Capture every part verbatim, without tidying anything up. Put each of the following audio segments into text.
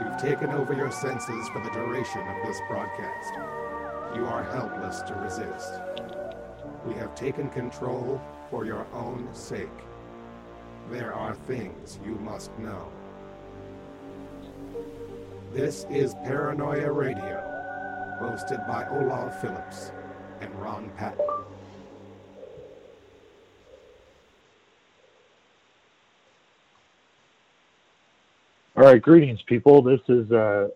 You've taken over your senses for the duration of this broadcast. You are helpless to resist. We have taken control for your own sake. There are things you must know. This is Paranoia Radio, hosted by Olav Phillips and Ron Patton. All right, greetings, people. This is uh,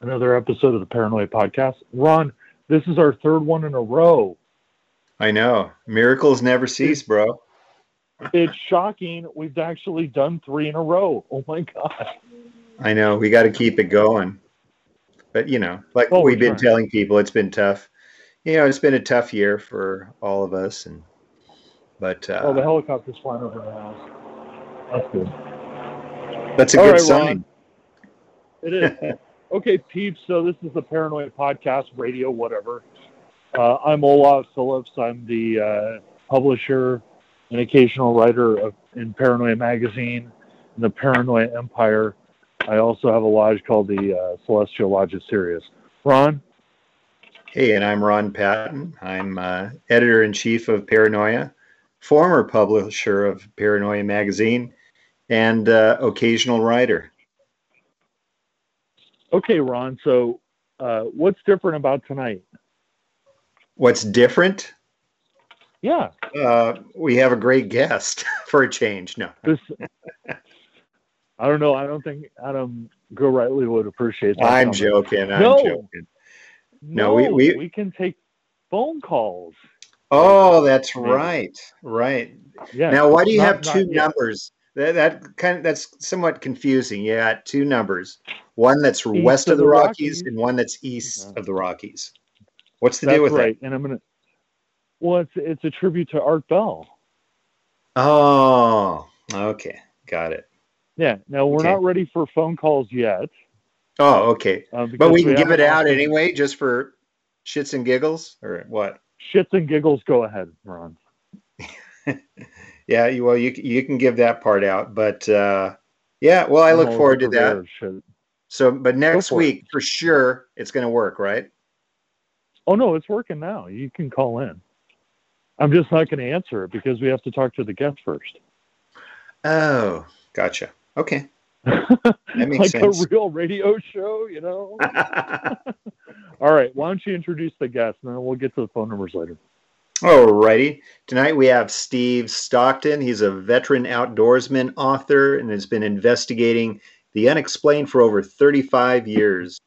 another episode of the Paranoia Podcast. Ron, this is our third one in a row. I know. Miracles never cease, bro. It's shocking. We've actually done three in a row. Oh, my God. I know. We got to keep it going. But, you know, like oh, we've been right. telling people, it's been tough. You know, it's been a tough year for all of us. And but uh, oh, the helicopter's flying over the house. That's good. That's a all good right, sign. Ron. It is. Okay, peeps. So this is the Paranoia Podcast, radio, whatever. Uh, I'm Olav Phillips. I'm the uh, publisher and occasional writer of, in Paranoia Magazine and the Paranoia Empire. I also have a lodge called the uh, Celestial Lodge of Sirius. Ron? Hey, and I'm Ron Patton. I'm uh, editor-in-chief of Paranoia, former publisher of Paranoia Magazine, and uh, occasional writer. Okay, Ron. So uh, what's different about tonight? What's different? Yeah. Uh, we have a great guest for a change. No. This, I don't know. I don't think Adam Go-Rightly would appreciate that. I'm number. joking. I'm no. joking. No, no we, we we can take phone calls. Oh, that's Maybe. right. Right. Yeah, now, why do you not, have two numbers? That, that kind of, that's somewhat confusing. You got two numbers. One that's east west of the, of the Rockies, Rockies and one that's east yeah. of the Rockies. What's the That's deal with right. that? And I'm gonna. Well, it's it's a tribute to Art Bell. Oh, okay, got it. Yeah. Now we're okay. not ready for phone calls yet. Oh, okay. Uh, but we, we can give it out phone. anyway, just for shits and giggles, or what? Shits and giggles. Go ahead, Ron. yeah. You, well, you you can give that part out, but uh, yeah. Well, I I'm look forward to that. So, but next week it. for sure, it's going to work, right? Oh, no, it's working now. You can call in. I'm just not going to answer it because we have to talk to the guest first. Oh, gotcha. Okay. That makes like sense. Like a real radio show, you know? All right. Why don't you introduce the guest, and then we'll get to the phone numbers later. All righty. Tonight we have Steve Stockton. He's a veteran outdoorsman, author, and has been investigating the unexplained for over thirty-five years.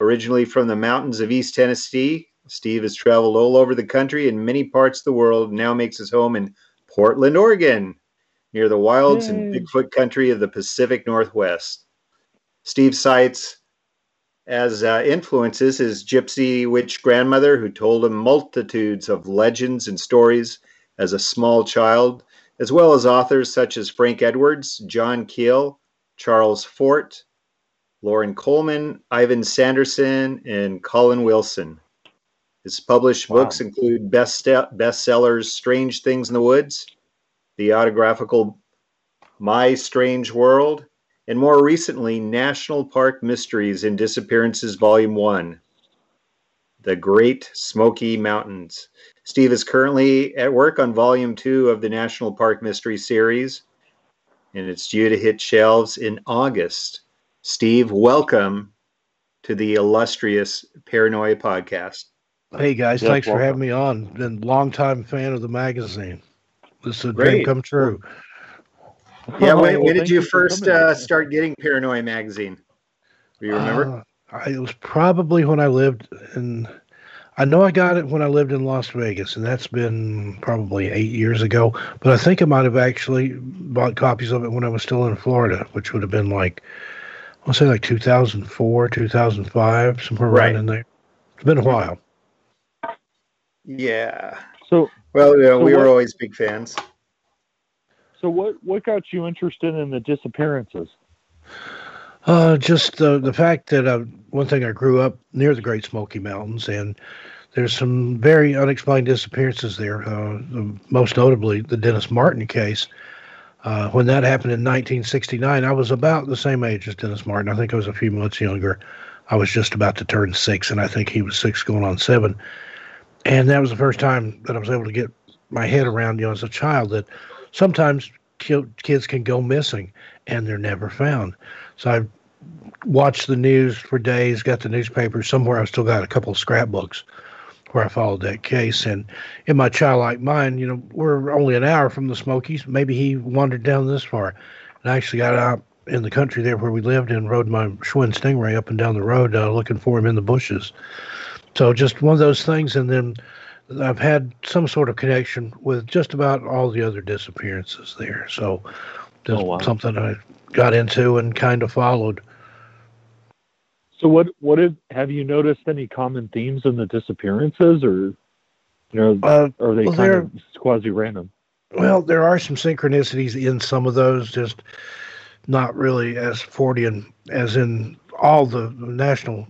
Originally from the mountains of East Tennessee, Steve has traveled all over the country and many parts of the world, and now makes his home in Portland, Oregon, near the wilds Yay. and Bigfoot country of the Pacific Northwest. Steve cites as uh, influences his gypsy witch grandmother, who told him multitudes of legends and stories as a small child, as well as authors such as Frank Edwards, John Keel, Charles Fort, Lauren Coleman, Ivan Sanderson, and Colin Wilson. His published wow. books include best bestsellers Strange Things in the Woods, the autographical My Strange World, and more recently, National Park Mysteries and Disappearances Volume one, The Great Smoky Mountains. Steve is currently at work on Volume two of the National Park Mystery Series, and it's due to hit shelves in August. Steve, welcome to the illustrious Paranoia Podcast. Hey, guys. Yes, thanks welcome. for having me on. Been a longtime fan of the magazine. This is a Great. dream come true. Yeah, oh, when, well, when did you, you first uh, start getting Paranoia Magazine? Do you remember? Uh, I, it was probably when I lived in... I know I got it when I lived in Las Vegas, and that's been probably eight years ago. But I think I might have actually bought copies of it when I was still in Florida, which would have been like... I'll say like two thousand four, two thousand five, somewhere right, right in there. It's been a while. Yeah. So, well, you know, so we what, were always big fans. So what, what got you interested in the disappearances? Uh, just uh, the fact that uh, one thing, I grew up near the Great Smoky Mountains, and there's some very unexplained disappearances there. Uh, the, most notably, the Dennis Martin case. Uh, when that happened in nineteen sixty-nine, I was about the same age as Dennis Martin. I think I was a few months younger. I was just about to turn six, and I think he was six going on seven. And that was the first time that I was able to get my head around, you know, as a child, that sometimes kids can go missing and they're never found. So I watched the news for days, got the newspaper. Somewhere I still got a couple of scrapbooks where I followed that case. And in my childlike mind, you know, we're only an hour from the Smokies. Maybe he wandered down this far. And I actually got out in the country there where we lived and rode my Schwinn Stingray up and down the road uh, looking for him in the bushes. So just one of those things. And then I've had some sort of connection with just about all the other disappearances there. So just oh, wow. something I got into and kind of followed. So what, what have, have you noticed any common themes in the disappearances, or, you know, uh, are they well, kind of quasi random? Well, there are some synchronicities in some of those, just not really as Fortean as in all the national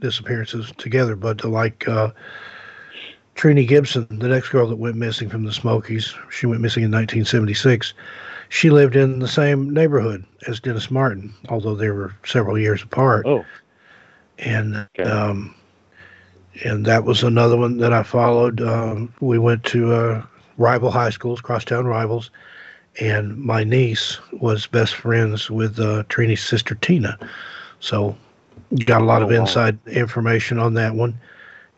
disappearances together, but like uh, Trini Gibson, the next girl that went missing from the Smokies. She went missing in nineteen seventy-six. She lived in the same neighborhood as Dennis Martin, although they were several years apart. Oh, and okay. um, and that was another one that I followed. Uh, we went to uh, rival high schools, crosstown rivals, and my niece was best friends with uh, Trini's sister Tina, so got a lot oh, of inside wow. information on that one.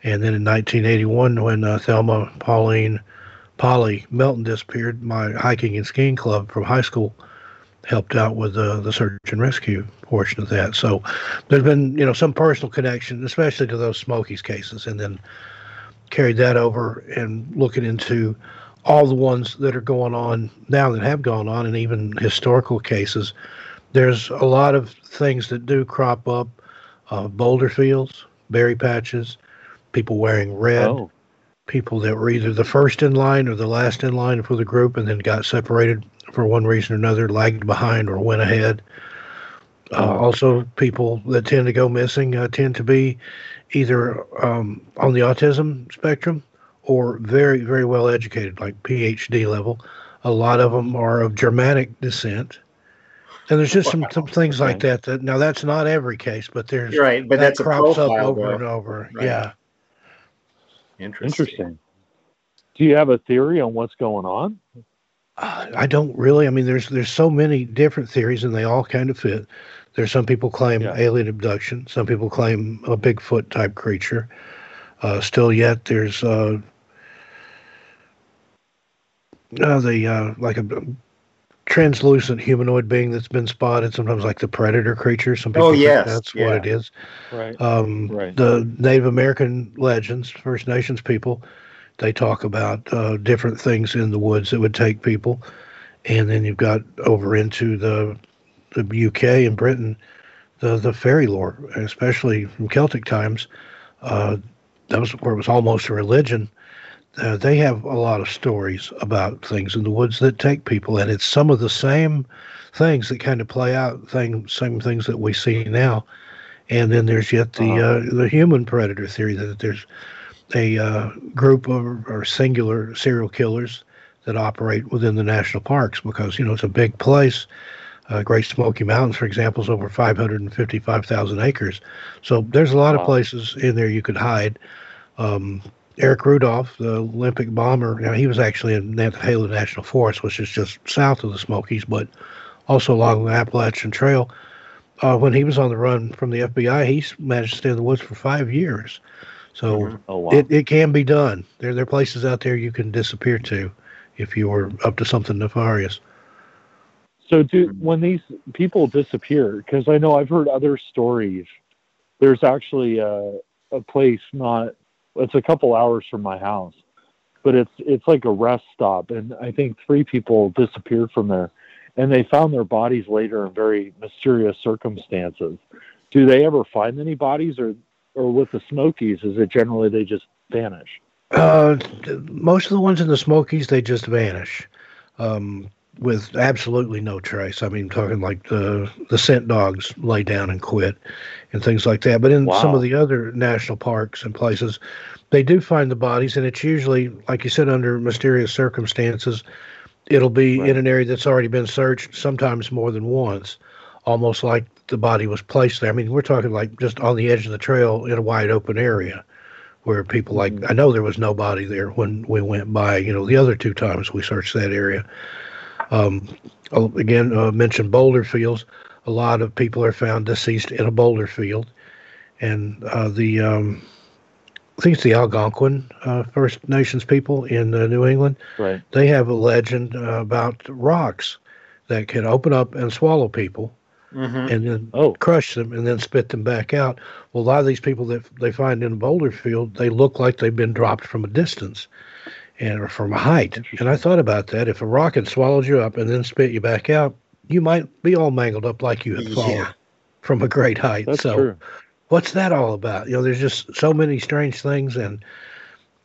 And then in nineteen eighty-one, when uh, Thelma Pauline Polly Melton disappeared, my hiking and skiing club from high school helped out with uh, the search and rescue portion of that. So there's been, you know, some personal connection, especially to those Smokies cases, and then carried that over and looking into all the ones that are going on now that have gone on, and even historical cases. There's a lot of things that do crop up, uh, boulder fields, berry patches, people wearing red, oh. people that were either the first in line or the last in line for the group and then got separated for one reason or another, lagged behind or went ahead. Uh, also, people that tend to go missing uh, tend to be either um, on the autism spectrum or very, very well educated, like P H D level. A lot of them are of Germanic descent. And there's just some, some things like that. that. Now, that's not every case, but there's You're right, but that that's crops a profile, up over though. and over. Right. Yeah. Interesting. Interesting. Do you have a theory on what's going on? Uh, I don't really. I mean, there's there's so many different theories, and they all kind of fit. There's some people claim yeah. alien abduction. Some people claim a Bigfoot type creature. Uh, still yet, there's uh, uh, the uh, like a translucent humanoid being that's been spotted. Sometimes like the predator creature. Some people oh, yes. think that's yeah. what it is. Right. Um, right. The Native American legends, First Nations people, they talk about uh, different things in the woods that would take people. And then you've got over into the the U K and Britain, the, the fairy lore, especially from Celtic times. Uh, that was where it was almost a religion. Uh, they have a lot of stories about things in the woods that take people. And it's some of the same things that kind of play out, thing, same things that we see now. And then there's yet the, uh, the human predator theory, that there's a uh, group of or singular serial killers that operate within the national parks, because, you know, it's a big place. Uh, Great Smoky Mountains, for example, is over five hundred fifty-five thousand acres. So there's a lot wow. of places in there you could hide. Um, Eric Rudolph, the Olympic bomber, you know, he was actually in Nantahala National Forest, which is just south of the Smokies, but also along the Appalachian Trail. Uh, when he was on the run from the F B I, he managed to stay in the woods for five years. So oh, wow. it, it can be done. There, there are places out there you can disappear to if you were up to something nefarious. So do, when these people disappear, because I know I've heard other stories, there's actually a, a place not, it's a couple hours from my house, but it's it's like a rest stop. And I think three people disappeared from there. and they found their bodies later in very mysterious circumstances. Do they ever find any bodies, or, or with the Smokies, is it generally they just vanish? Uh, most of the ones in the Smokies, they just vanish um, with absolutely no trace. I mean, talking like the, the scent dogs lay down and quit and things like that. But in wow. some of the other national parks and places, they do find the bodies, and it's usually, like you said, under mysterious circumstances. It'll be right. in an area that's already been searched, sometimes more than once, almost like the body was placed there. I mean, we're talking like just on the edge of the trail in a wide open area where people like, I know there was nobody there when we went by, you know, the other two times we searched that area. Um, again, uh, mentioned boulder fields. A lot of people are found deceased in a boulder field. And uh, the, um, I think it's the Algonquin uh, First Nations people in uh, New England. Right. They have a legend uh, about rocks that can open up and swallow people. Mm-hmm. And then oh. crush them and then spit them back out. Well, a lot of these people that they find in a boulder field, they look like they've been dropped from a distance and or from a height. And I thought about that. If a rock had swallowed you up and then spit you back out, you might be all mangled up like you had fallen yeah. from a great height. That's so true. What's that all about? You know, there's just so many strange things. And,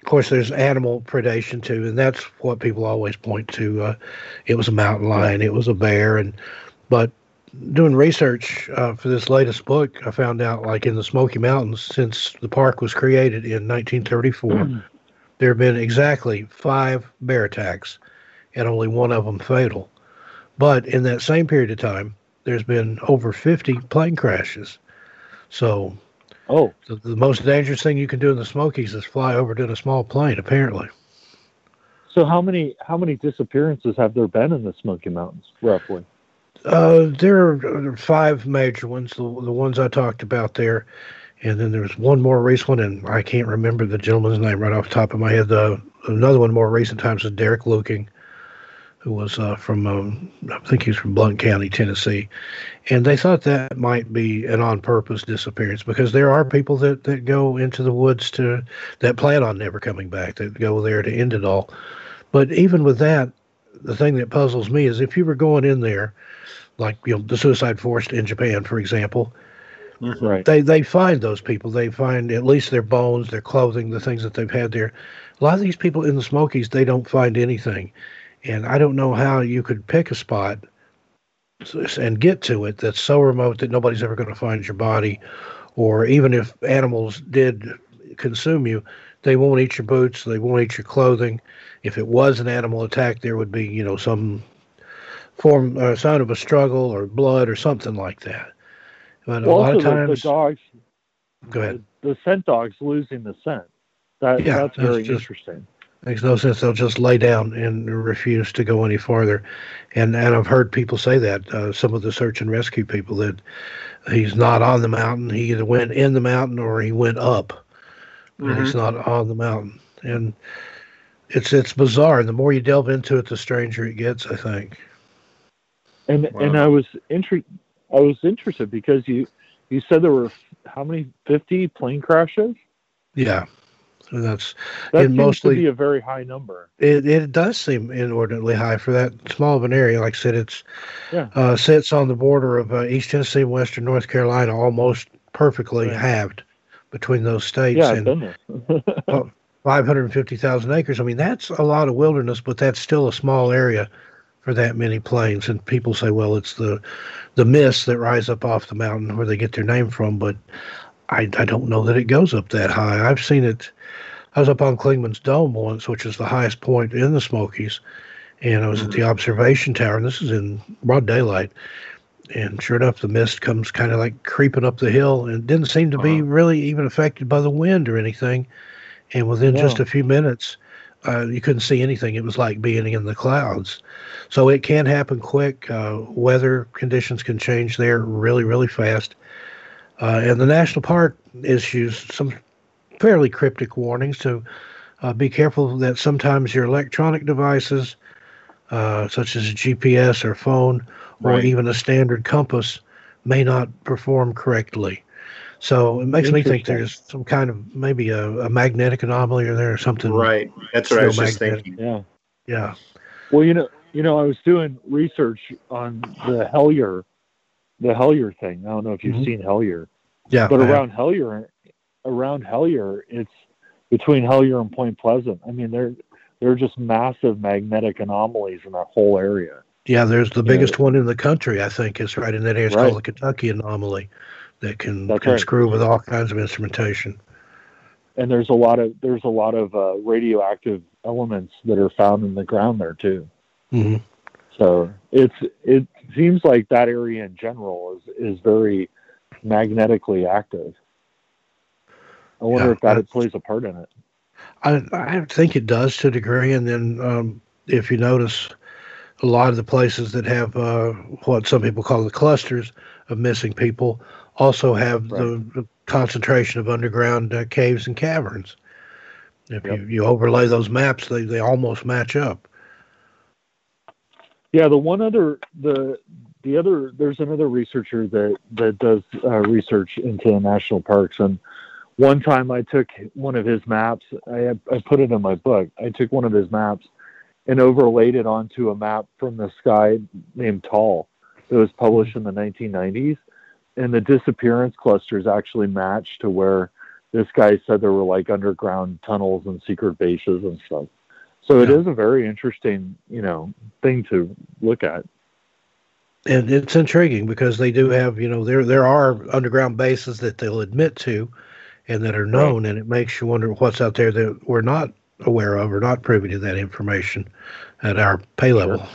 of course, there's animal predation, too. And that's what people always point to. Uh, it was a mountain lion. It was a bear. and But... Doing research uh, for this latest book, I found out, like in the Smoky Mountains, since the park was created in nineteen thirty-four, mm. there have been exactly five bear attacks, and only one of them fatal. But in that same period of time, there's been over fifty plane crashes. So, oh, the, the most dangerous thing you can do in the Smokies is fly over it in a small plane, apparently. So, how many how many disappearances have there been in the Smoky Mountains, roughly? Uh, there are five major ones, the, the ones I talked about there. And then there's one more recent one, and I can't remember the gentleman's name right off the top of my head. Uh, another one more recent times is Derek Luking, who was uh, from, um, I think he was from Blount County, Tennessee. And they thought that might be an on-purpose disappearance because there are people that, that go into the woods to that plan on never coming back, that go there to end it all. But even with that, the thing that puzzles me is if you were going in there, like you know, the suicide forest in Japan, for example, right. they they find those people. They find at least their bones, their clothing, the things that they've had there. A lot of these people in the Smokies, they don't find anything. And I don't know how you could pick a spot and get to it that's so remote that nobody's ever going to find your body. Or even if animals did consume you, they won't eat your boots. They won't eat your clothing. If it was an animal attack, there would be, you know, some form or sign of a struggle or blood or something like that. But well, a lot of times, the dogs, go ahead. The, the scent dogs losing the scent. That, yeah, that's very just, interesting. Makes no sense. They'll just lay down and refuse to go any farther. And and I've heard people say that, uh, some of the search and rescue people, that he's not on the mountain. He either went in the mountain or he went up. Mm-hmm. It's not on the mountain, and it's it's bizarre. And the more you delve into it, the stranger it gets, I think. And wow. and I was intrigued. I was interested because you you said there were how many fifty plane crashes? Yeah, so that's that seems mostly, to be a very high number. It it does seem inordinately high for that small of an area. Like I said, it's yeah. uh, sits on the border of uh, East Tennessee, and Western North Carolina, almost perfectly right. halved. Between those states yeah, and well, five hundred fifty thousand acres. I mean, that's a lot of wilderness, but that's still a small area for that many plains. And people say, well, it's the the mists that rise up off the mountain where they get their name from. But I, I don't know that it goes up that high. I've seen it. I was up on Clingman's Dome once, which is the highest point in the Smokies. And I was mm-hmm. at the observation tower, and this is in broad daylight. And sure enough, the mist comes kind of like creeping up the hill, and didn't seem to wow. be really even affected by the wind or anything. And within yeah. just a few minutes, uh, you couldn't see anything. It was like being in the clouds. So it can happen quick. Uh, weather conditions can change there really, really fast. Uh, and the national park issues some fairly cryptic warnings to uh, be careful that sometimes your electronic devices, uh, such as a G P S or phone, or right. even a standard compass may not perform correctly. So it makes me think there's some kind of maybe a, a magnetic anomaly or there or something. Right. That's what I was just thinking. Yeah. Yeah. Well, you know, you know, I was doing research on the Hellier, the Hellier thing. I don't know if you've mm-hmm. seen Hellier. Yeah. But around Hellier, around Hellier, it's between Hellier and Point Pleasant. I mean, they're, they're just massive magnetic anomalies in that whole area. Yeah, there's the biggest yeah. one in the country, I think. It's right in that area. It's right. called the Kentucky anomaly that can, can right. screw with all kinds of instrumentation. And there's a lot of there's a lot of uh, radioactive elements that are found in the ground there too. Mm-hmm. So it's it seems like that area in general is, is very magnetically active. I wonder yeah, if that I, plays a part in it. I, I think it does to a degree. And then um, if you notice, a lot of the places that have uh, what some people call the clusters of missing people also have right. the, the concentration of underground uh, caves and caverns. If yep. you, you overlay those maps, they, they almost match up. Yeah, the one other, the the other, there's another researcher that, that does uh, research into national parks. And one time I took one of his maps, I, I put it in my book, I took one of his maps and overlaid it onto a map from the sky named Tall that was published in the nineteen nineties. And the disappearance clusters actually matched to where this guy said there were like underground tunnels and secret bases and stuff. So yeah. it is a very interesting, you know, thing to look at. And it's intriguing because they do have, you know, there, there are underground bases that they'll admit to and that are known. Right. And it makes you wonder what's out there that we're not aware of or not privy to that information at our pay level.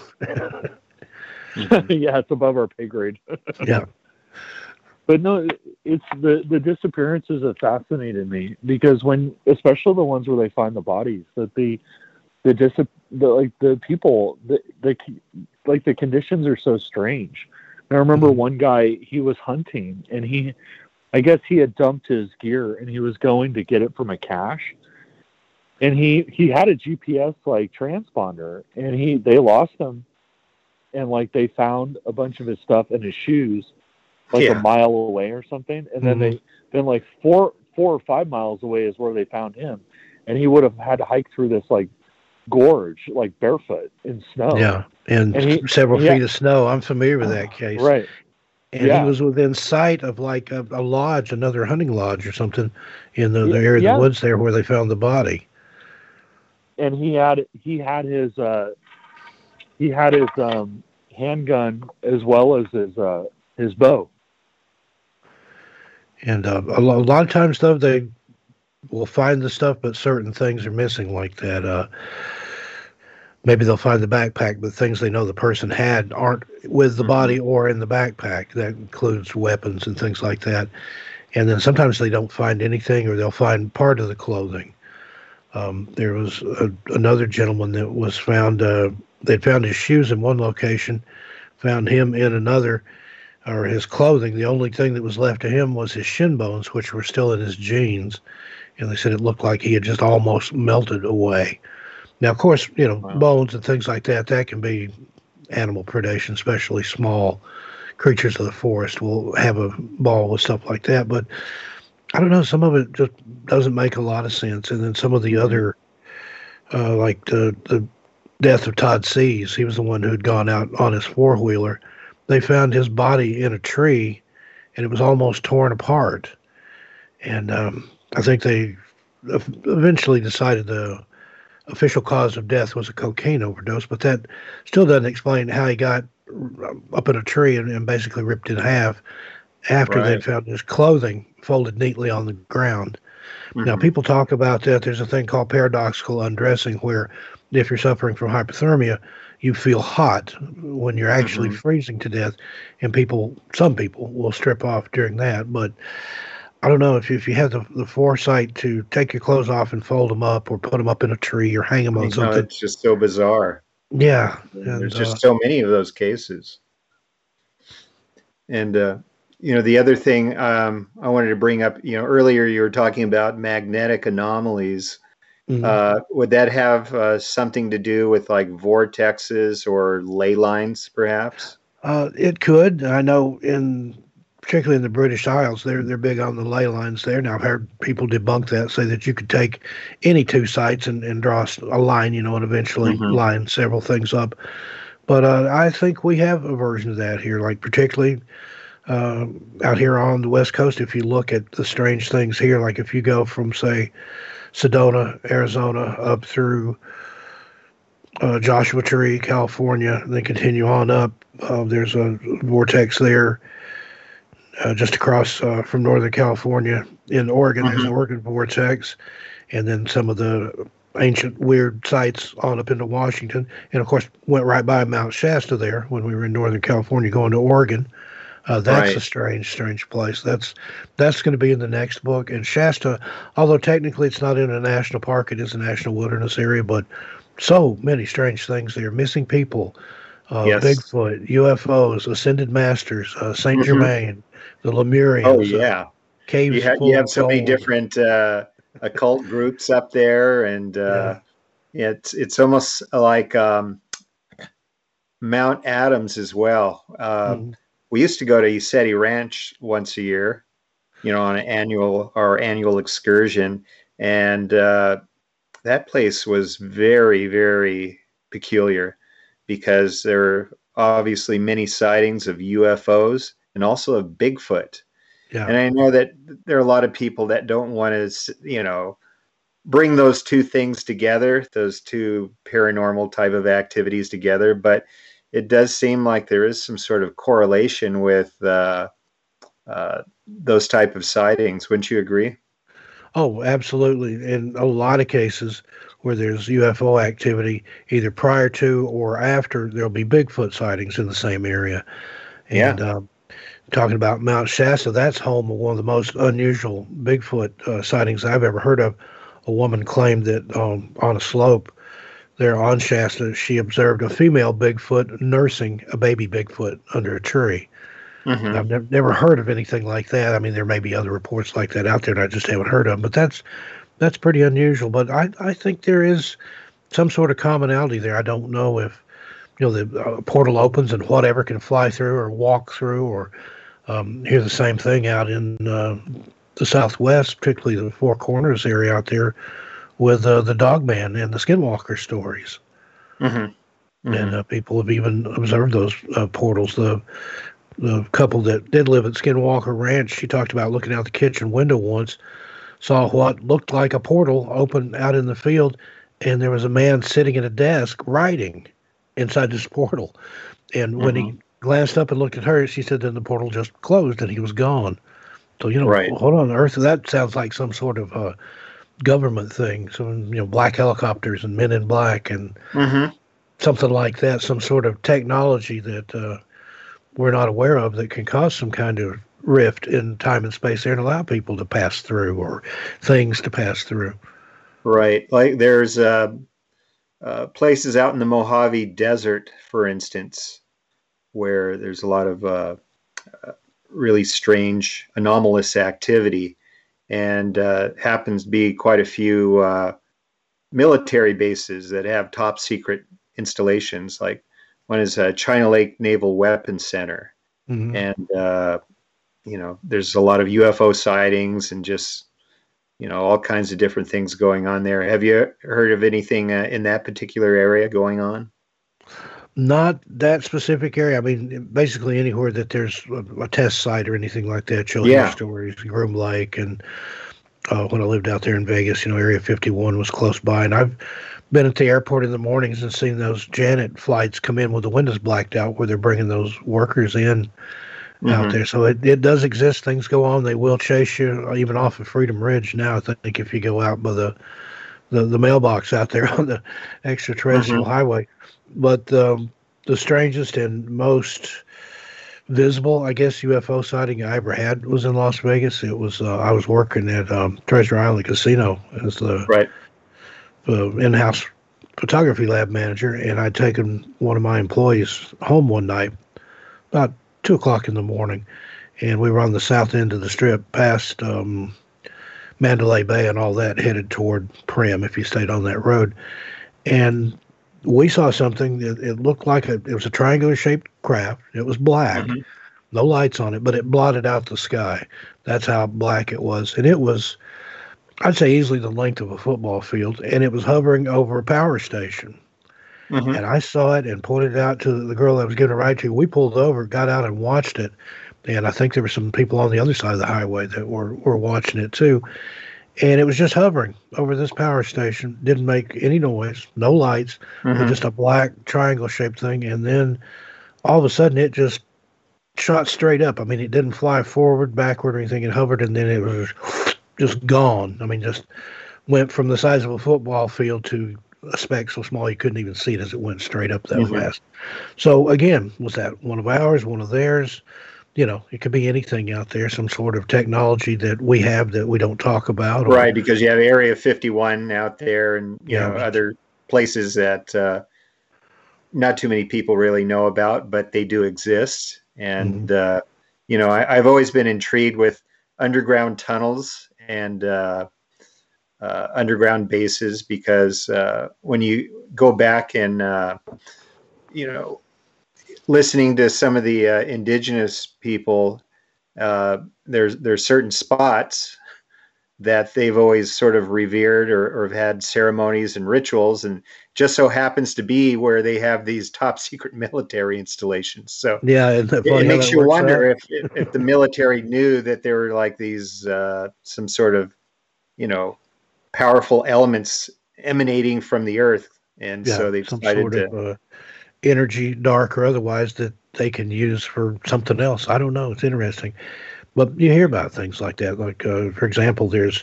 Sure. Yeah, it's above our pay grade. Yeah. But no, it's the, the disappearances that fascinated me because when, especially the ones where they find the bodies, that the the dis the, like the people, the, the like the conditions are so strange. And I remember mm-hmm. one guy, he was hunting and he, I guess he had dumped his gear and he was going to get it from a cache, and he he had a G P S like transponder, and he they lost him, and like they found a bunch of his stuff in his shoes. Like yeah. a mile away or something, and then mm-hmm. they then like four four or five miles away is where they found him, and he would have had to hike through this like gorge, like barefoot in snow. Yeah, and, and he, several yeah. feet of snow. I'm familiar with that case. Right, and yeah. he was within sight of like a, a lodge, another hunting lodge or something, in the, the area yeah. of the woods there where they found the body. And he had he had his uh, he had his um, handgun as well as his uh, his bow. And uh, a lot of times, though, they will find the stuff, but certain things are missing like that. Uh, maybe they'll find the backpack, but things they know the person had aren't with the body or in the backpack. That includes weapons and things like that. And then sometimes they don't find anything, or they'll find part of the clothing. Um, there was a, another gentleman that was found. Uh, they'd found his shoes in one location, found him in another, or his clothing. The only thing that was left to him was his shin bones, which were still in his jeans. And they said it looked like he had just almost melted away. Now, of course, you know, wow. bones and things like that, that can be animal predation, especially small creatures of the forest will have a ball with stuff like that. But I don't know, some of it just doesn't make a lot of sense. And then some of the other, uh, like the, the death of Todd Sees, he was the one who had gone out on his four-wheeler. They found his body in a tree, and it was almost torn apart. And um, I think they eventually decided the official cause of death was a cocaine overdose, but that still doesn't explain how he got up in a tree and, and basically ripped in half after right. they found his clothing folded neatly on the ground. Mm-hmm. Now, people talk about that. There's a thing called paradoxical undressing, where if you're suffering from hypothermia, you feel hot when you're actually mm-hmm. freezing to death, and people, some people will strip off during that. But I don't know if you, if you have the, the foresight to take your clothes off and fold them up or put them up in a tree or hang them on you know, something. It's just so bizarre. Yeah. And there's just uh, so many of those cases. And, uh, you know, the other thing um, I wanted to bring up, you know, earlier you were talking about magnetic anomalies. Mm-hmm. Uh, would that have uh, something to do with like vortexes or ley lines, perhaps? Uh, it could. I know, in particularly in the British Isles, they're they're big on the ley lines there. Now, I've heard people debunk that, say that you could take any two sites and, and draw a line, you know, and eventually mm-hmm. line several things up. But uh, I think we have a version of that here, like particularly uh, out here on the West Coast. If you look at the strange things here, like if you go from, say, Sedona, Arizona, up through uh, Joshua Tree, California, and then continue on up, uh, there's a vortex there uh, just across uh, from Northern California in Oregon. Mm-hmm. There's an Oregon vortex, and then some of the ancient weird sites on up into Washington, and of course went right by Mount Shasta there when we were in Northern California going to Oregon. Uh, that's right. A strange, strange place. That's that's going to be in the next book. And Shasta, although technically it's not in a national park, it is a national wilderness area, but so many strange things there. Missing people, uh, yes. Bigfoot, U F Os, Ascended Masters, uh, Saint mm-hmm. Germain, the Lemurians. Oh, yeah. Uh, caves you, ha- you have so gold. Many different... Uh... occult groups up there, and uh, yeah. it's it's almost like um, Mount Adams as well. Uh, mm-hmm. We used to go to Yosemite Ranch once a year, you know, on an annual our annual excursion, and uh, that place was very, very peculiar because there were obviously many sightings of U F Os and also of Bigfoot. Yeah. And I know that there are a lot of people that don't want to, you know, bring those two things together, those two paranormal type of activities together. But it does seem like there is some sort of correlation with uh, uh, those type of sightings. Wouldn't you agree? Oh, absolutely. In a lot of cases where there's U F O activity, either prior to or after, there'll be Bigfoot sightings in the same area. And, yeah. Um, Talking about Mount Shasta, that's home of one of the most unusual Bigfoot uh, sightings I've ever heard of. A woman claimed that um, on a slope there on Shasta, she observed a female Bigfoot nursing a baby Bigfoot under a tree. Mm-hmm. I've ne- never heard of anything like that. I mean, there may be other reports like that out there that I just haven't heard of, but that's that's pretty unusual. But I, I think there is some sort of commonality there. I don't know if, you know, the uh, portal opens and whatever can fly through or walk through or... Um, hear the same thing out in uh, the Southwest, particularly the Four Corners area out there with uh, the Dogman and the Skinwalker stories. Mm-hmm. Mm-hmm. And uh, people have even observed those uh, portals. The the couple that did live at Skinwalker Ranch, she talked about looking out the kitchen window once, saw what looked like a portal open out in the field, and there was a man sitting at a desk writing inside this portal. And when mm-hmm. he glanced up and looked at her, she said then the portal just closed and he was gone. So, you know, right. Hold on, Earth, that sounds like some sort of uh, government thing. So, you know, black helicopters and men in black and mm-hmm. something like that, some sort of technology that uh, we're not aware of that can cause some kind of rift in time and space there and allow people to pass through or things to pass through. Right. Like there's uh, uh, places out in the Mojave Desert, for instance, where there's a lot of uh, really strange, anomalous activity, and uh, happens to be quite a few uh, military bases that have top secret installations. Like one is uh, China Lake Naval Weapons Center, mm-hmm. and uh, you know there's a lot of U F O sightings and just you know all kinds of different things going on there. Have you heard of anything uh, in that particular area going on? Not that specific area. I mean, basically anywhere that there's a, a test site or anything like that, you'll hear stories. Groom Lake, and uh, when I lived out there in Vegas, you know, Area fifty-one was close by. And I've been at the airport in the mornings and seen those Janet flights come in with the windows blacked out where they're bringing those workers in mm-hmm. out there. So it, it does exist. Things go on. They will chase you, even off of Freedom Ridge now. I think if you go out by the, the, the mailbox out there on the extraterrestrial mm-hmm. highway. But um, the strangest and most visible, I guess, U F O sighting I ever had was in Las Vegas. It was uh, I was working at um, Treasure Island Casino as the right. uh, in-house photography lab manager, and I'd taken one of my employees home one night, about two o'clock in the morning, and we were on the south end of the Strip, past um, Mandalay Bay and all that, headed toward Prim if you stayed on that road, and we saw something that it looked like a, it was a triangular-shaped craft. It was black, mm-hmm. no lights on it, but it blotted out the sky. That's how black it was. And it was, I'd say, easily the length of a football field, and it was hovering over a power station. Mm-hmm. And I saw it and pointed it out to the girl I was giving a ride to. We pulled over, got out and watched it. And I think there were some people on the other side of the highway that were, were watching it too. And it was just hovering over this power station. Didn't make any noise, no lights, mm-hmm. just a black triangle-shaped thing. And then all of a sudden it just shot straight up. I mean, it didn't fly forward, backward, or anything. It hovered, and then it was just gone. I mean, just went from the size of a football field to a speck so small you couldn't even see it as it went straight up that mm-hmm. fast. So, again, was that one of ours, one of theirs? You know, it could be anything out there, some sort of technology that we have that we don't talk about. Or, right, because you have Area fifty-one out there and, you yeah. know, other places that uh, not too many people really know about, but they do exist. And, mm-hmm. uh, you know, I, I've always been intrigued with underground tunnels and uh, uh, underground bases, because uh, when you go back and, uh, you know, listening to some of the uh, indigenous people, uh, there's there's certain spots that they've always sort of revered or, or have had ceremonies and rituals, and just so happens to be where they have these top secret military installations. So yeah, it, it makes you wonder if, if if the military knew that there were like these uh, some sort of, you know, powerful elements emanating from the earth, and yeah, so they decided sort of, to. Uh, energy, dark or otherwise, that they can use for something else. I don't know. It's interesting. But you hear about things like that. Like, uh, for example, there's,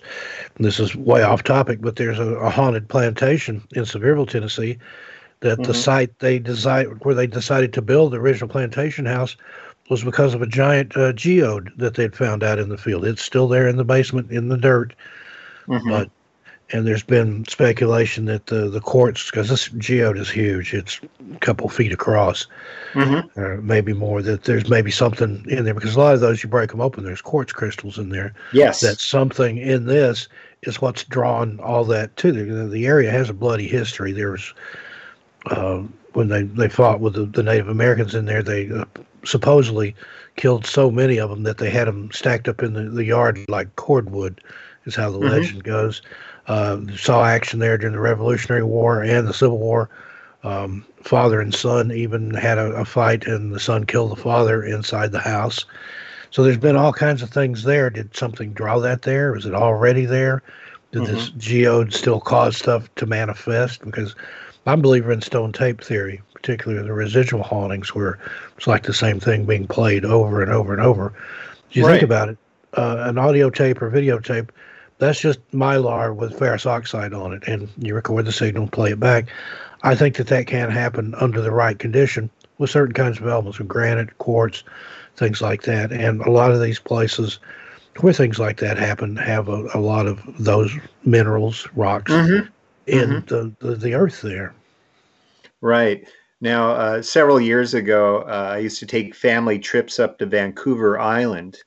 this is way off topic, but there's a, a haunted plantation in Sevierville, Tennessee, that mm-hmm. the site they decided, where they decided to build the original plantation house, was because of a giant uh, geode that they'd found out in the field. It's still there in the basement in the dirt. Mm-hmm. But And there's been speculation that the, the quartz, because this geode is huge, it's a couple feet across, mm-hmm. or maybe more, that there's maybe something in there. Because a lot of those, you break them open, there's quartz crystals in there. Yes. That something in this is what's drawn all that to. The, the area has a bloody history. There was, uh, when they, they fought with the, the Native Americans in there, they uh, supposedly killed so many of them that they had them stacked up in the, the yard like cordwood, is how the mm-hmm. legend goes. Uh, saw action there during the Revolutionary War and the Civil War. Um, father and son even had a, a fight, and the son killed the father inside the house. So there's been all kinds of things there. Did something draw that there? Was it already there? Did mm-hmm. this geode still cause stuff to manifest? Because I'm a believer in stone tape theory, particularly the residual hauntings, where it's like the same thing being played over and over and over. If you right. think about it, uh, an audio tape or videotape, that's just mylar with ferrous oxide on it, and you record the signal and play it back. I think that that can happen under the right condition with certain kinds of elements, with granite, quartz, things like that. And a lot of these places where things like that happen have a, a lot of those minerals, rocks, mm-hmm. in mm-hmm. The, the, the earth there. Right. Now, uh, several years ago, uh, I used to take family trips up to Vancouver Island,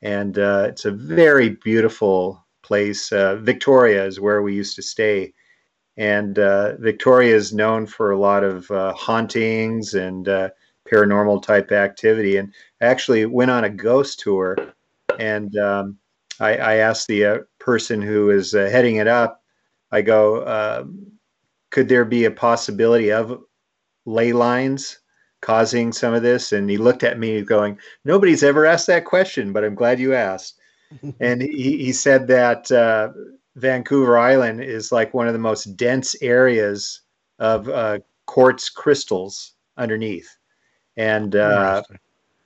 and uh, it's a very beautiful place. Uh, Victoria is where we used to stay, and uh, Victoria is known for a lot of uh, hauntings and uh, paranormal type activity. And I actually went on a ghost tour, and um, I, I asked the uh, person who is uh, heading it up, I go, uh, could there be a possibility of ley lines causing some of this? And he looked at me going, nobody's ever asked that question, but I'm glad you asked. And he, he said that uh, Vancouver Island is like one of the most dense areas of uh, quartz crystals underneath. And uh,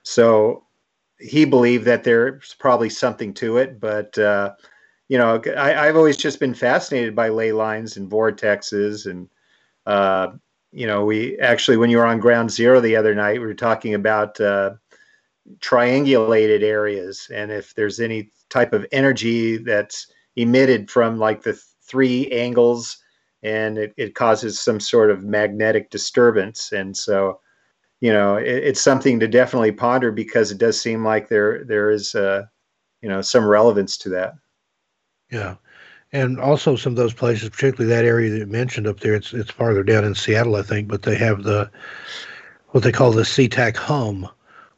so he believed that there's probably something to it. But, uh, you know, I, I've always just been fascinated by ley lines and vortexes. And, uh, you know, we actually, when you were on Ground Zero the other night, we were talking about uh, triangulated areas, and if there's any type of energy that's emitted from like the three angles, and it, it causes some sort of magnetic disturbance. And so, you know, it, it's something to definitely ponder, because it does seem like there there is, uh, you know, some relevance to that. Yeah. And also some of those places, particularly that area that you mentioned up there, it's, it's farther down in Seattle, I think, but they have the, what they call the SeaTac hum,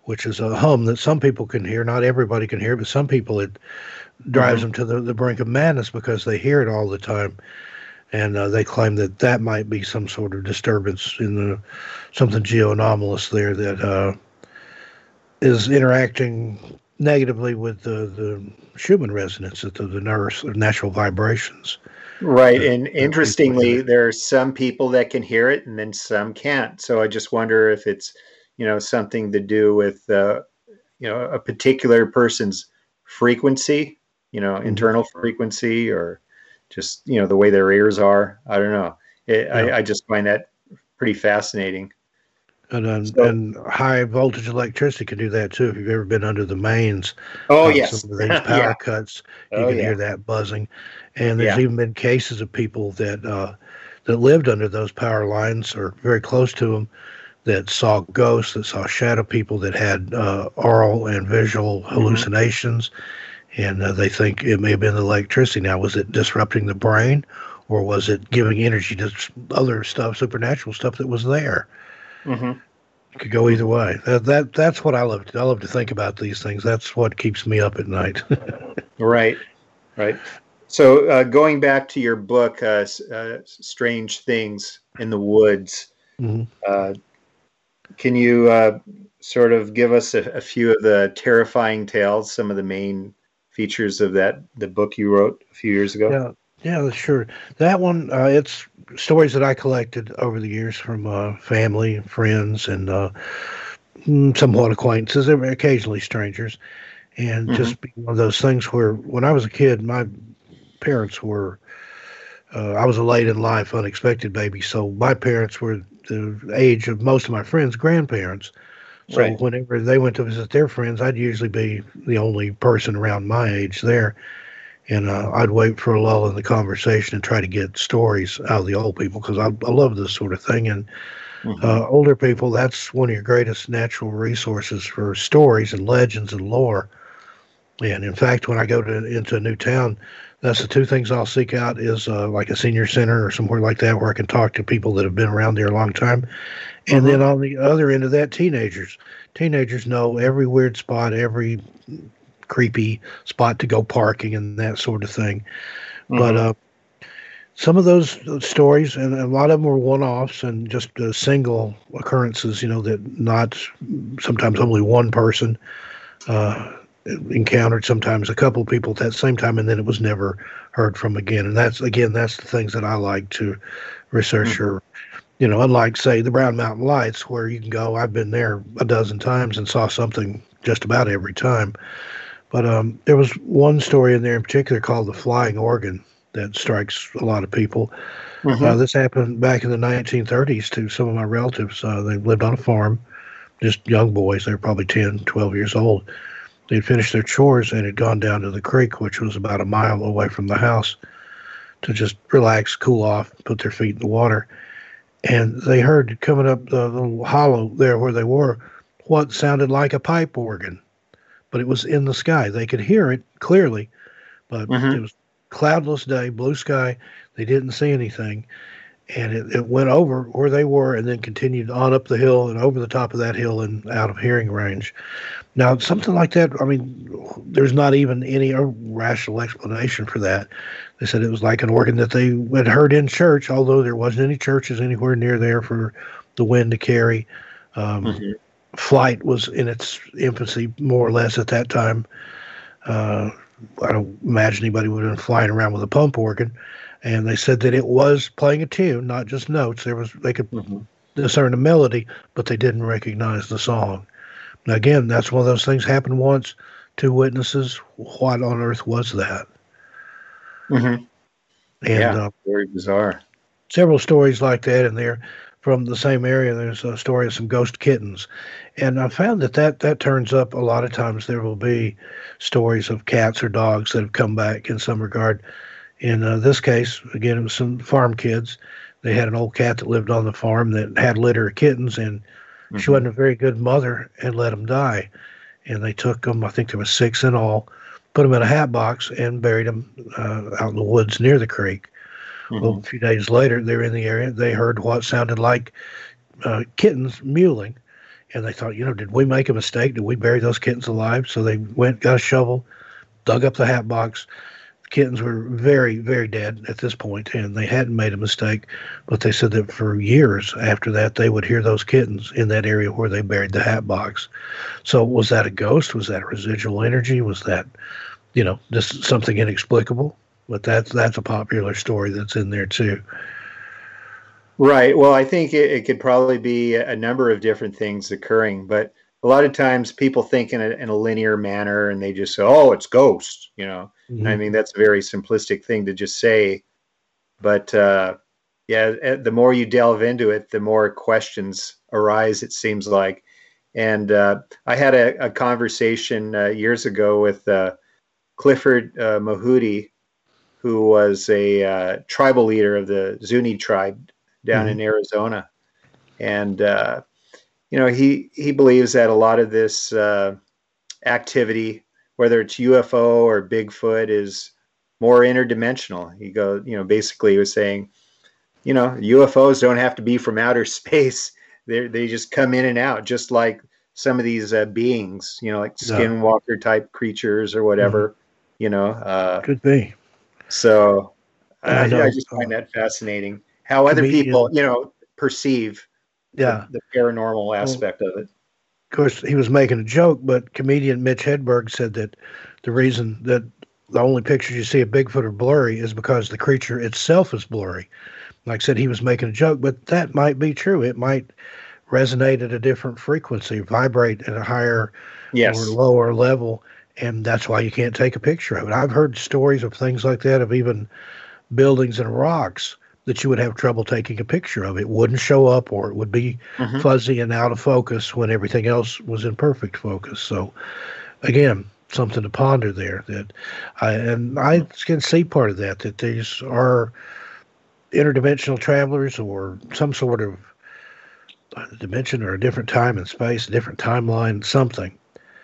which is a hum that some people can hear. Not everybody can hear, but some people it drives mm-hmm. them to the, the brink of madness, because they hear it all the time. and uh, they claim that that might be some sort of disturbance in the something geoanomalous there that uh, is interacting negatively with the, the Schumann resonance of the, the nerves, the natural vibrations. Right, that, and that interestingly, there are some people that can hear it and then some can't. So I just wonder if it's, you know, something to do with, uh, you know, a particular person's frequency, you know, internal mm-hmm. frequency, or just, you know, the way their ears are. I don't know. It, yeah. I, I just find that pretty fascinating. And, um, so, and high voltage electricity can do that too. If you've ever been under the mains, oh um, yes, some of these power yeah. cuts, you oh, can yeah. hear that buzzing. And there's yeah. even been cases of people that uh, that lived under those power lines or very close to them, that saw ghosts, that saw shadow people, that had uh, oral and visual hallucinations, mm-hmm. and uh, they think it may have been the electricity. Now, was it disrupting the brain, or was it giving energy to other stuff, supernatural stuff that was there? Mm-hmm. It could go either way. That, that that's what I love. To, I love to think about these things. That's what keeps me up at night. Right, right. So uh, going back to your book, uh, uh, "Strange Things in the Woods," mm-hmm. uh, can you uh, sort of give us a, a few of the terrifying tales? Some of the main features of that the book you wrote a few years ago. Yeah. Yeah, sure. That one, uh, it's stories that I collected over the years from uh, family, friends, and uh, somewhat acquaintances, they were occasionally strangers. And mm-hmm. just be one of those things where when I was a kid, my parents were, uh, I was a late in life, unexpected baby. So my parents were the age of most of my friends' grandparents. So right. whenever they went to visit their friends, I'd usually be the only person around my age there. And uh, I'd wait for a lull in the conversation and try to get stories out of the old people, because I, I love this sort of thing. And mm-hmm. uh, older people, that's one of your greatest natural resources for stories and legends and lore. And in fact, when I go to into a new town, that's the two things I'll seek out is uh, like a senior center or somewhere like that where I can talk to people that have been around there a long time. And mm-hmm. then on the other end of that, teenagers. Teenagers know every weird spot, every creepy spot to go parking and that sort of thing. Mm-hmm. But uh, some of those stories, and a lot of them were one-offs and just uh, single occurrences, you know, that not sometimes only one person uh, encountered, sometimes a couple of people at that same time, and then it was never heard from again. And that's, again, that's the things that I like to research mm-hmm. or, you know, unlike, say, the Brown Mountain Lights, where you can go, I've been there a dozen times and saw something just about every time. But um, there was one story in there in particular called The Flying Organ that strikes a lot of people. Mm-hmm. Uh, this happened back in the nineteen thirties to some of my relatives. Uh, they lived on a farm, just young boys. They were probably ten, twelve years old. They'd finished their chores and had gone down to the creek, which was about a mile away from the house, to just relax, cool off, put their feet in the water. And they heard coming up the little hollow there where they were what sounded like a pipe organ. But it was in the sky. They could hear it clearly, but mm-hmm. it was cloudless day, blue sky. They didn't see anything. And it, it went over where they were and then continued on up the hill and over the top of that hill and out of hearing range. Now, something like that, I mean, there's not even any rational explanation for that. They said it was like an organ that they had heard in church, although there wasn't any churches anywhere near there for the wind to carry. Um, mm-hmm. Flight was in its infancy, more or less, at that time. Uh, I don't imagine anybody would have been flying around with a pump organ. And they said that it was playing a tune, not just notes. There was they could mm-hmm. discern a melody, but they didn't recognize the song. Now, again, that's one of those things happened once. Two witnesses. What on earth was that? Mm-hmm. And yeah, uh, very bizarre. Several stories like that in there. From the same area, there's a story of some ghost kittens. And I found that, that that turns up a lot of times. There will be stories of cats or dogs that have come back in some regard. In uh, this case, again, it was some farm kids. They had an old cat that lived on the farm that had litter of kittens, and mm-hmm. she wasn't a very good mother and let them die. And they took them, I think there were six in all, put them in a hat box and buried them uh, out in the woods near the creek. Mm-hmm. Well, a few days later, they were in the area. They heard what sounded like uh, kittens mewling, and they thought, you know, did we make a mistake? Did we bury those kittens alive? So they went, got a shovel, dug up the hat box. kittens were very, very dead at this point, and they hadn't made a mistake. But they said that for years after that, they would hear those kittens in that area where they buried the hat box. So was that a ghost? Was that residual energy? Was that, you know, just something inexplicable? But that's, that's a popular story that's in there too. Right. Well, I think it, it could probably be a number of different things occurring, but a lot of times people think in a, in a linear manner, and they just say, oh, it's ghosts, you know. Mm-hmm. I mean, that's a very simplistic thing to just say. But, uh, yeah, the more you delve into it, the more questions arise, it seems like. And uh, I had a, a conversation uh, years ago with uh, Clifford uh, Mahuti, who was a uh, tribal leader of the Zuni tribe down mm-hmm. in Arizona. And uh, you know, he, he believes that a lot of this uh, activity, whether it's U F O or Bigfoot, is more interdimensional. He goes, you know, basically he was saying, you know, U F Os don't have to be from outer space. They they just come in and out, just like some of these uh, beings, you know, like Skinwalker type creatures or whatever, mm-hmm. you know. Uh, Could be. So I, I, I just find that fascinating, how other people, you know, perceive yeah. the, the paranormal aspect well, of it. Of course, he was making a joke, but comedian Mitch Hedberg said that the reason that the only pictures you see of Bigfoot are blurry is because the creature itself is blurry. Like I said, he was making a joke, but that might be true. It might resonate at a different frequency, vibrate at a higher yes. or lower level. And that's why you can't take a picture of it. I've heard stories of things like that, of even buildings and rocks that you would have trouble taking a picture of. It wouldn't show up, or it would be mm-hmm. fuzzy and out of focus when everything else was in perfect focus. So, again, something to ponder there. That, I, and I can see part of that, that these are interdimensional travelers or some sort of dimension or a different time and space, different timeline, something.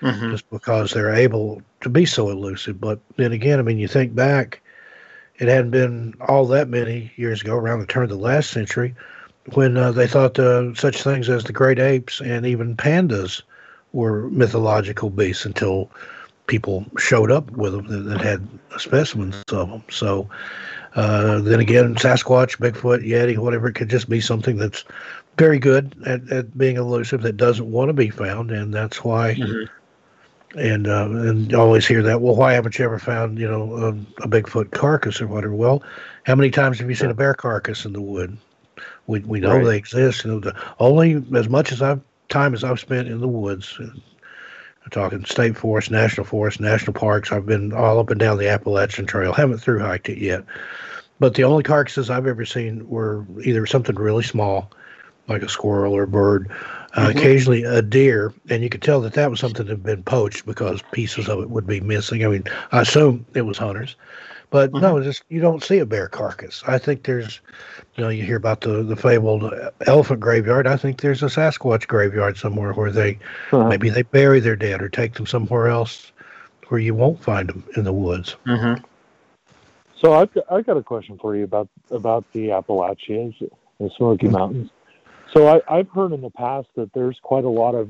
Mm-hmm. Just because they're able to be so elusive. But then again, I mean, you think back, it hadn't been all that many years ago, around the turn of the last century, when uh, they thought uh, such things as the great apes and even pandas were mythological beasts, until people showed up with them that, that had specimens of them. So uh, then again, Sasquatch, Bigfoot, Yeti, whatever, it could just be something that's very good at, at being elusive, that doesn't want to be found, and that's why... Mm-hmm. And uh, and I always hear that, well, why haven't you ever found, you know, a, a Bigfoot carcass or whatever? Well, how many times have you seen a bear carcass in the wood? We we know right. they exist. You know, the only as much as I've time as I've spent in the woods, and I'm talking state forest, national forest, national parks. I've been all up and down the Appalachian Trail. Haven't through hiked it yet, but the only carcasses I've ever seen were either something really small, like a squirrel or a bird, uh, mm-hmm. occasionally a deer. And you could tell that that was something that had been poached, because pieces of it would be missing. I mean, I assume it was hunters, but mm-hmm. no, just, you don't see a bear carcass. I think there's, you know, you hear about the, the fabled elephant graveyard. I think there's a Sasquatch graveyard somewhere where they, uh-huh. maybe they bury their dead or take them somewhere else where you won't find them in the woods. Mm-hmm. So I've got, I've got a question for you about, about the Appalachians and Smoky mm-hmm. Mountains. So I, I've heard in the past that there's quite a lot of,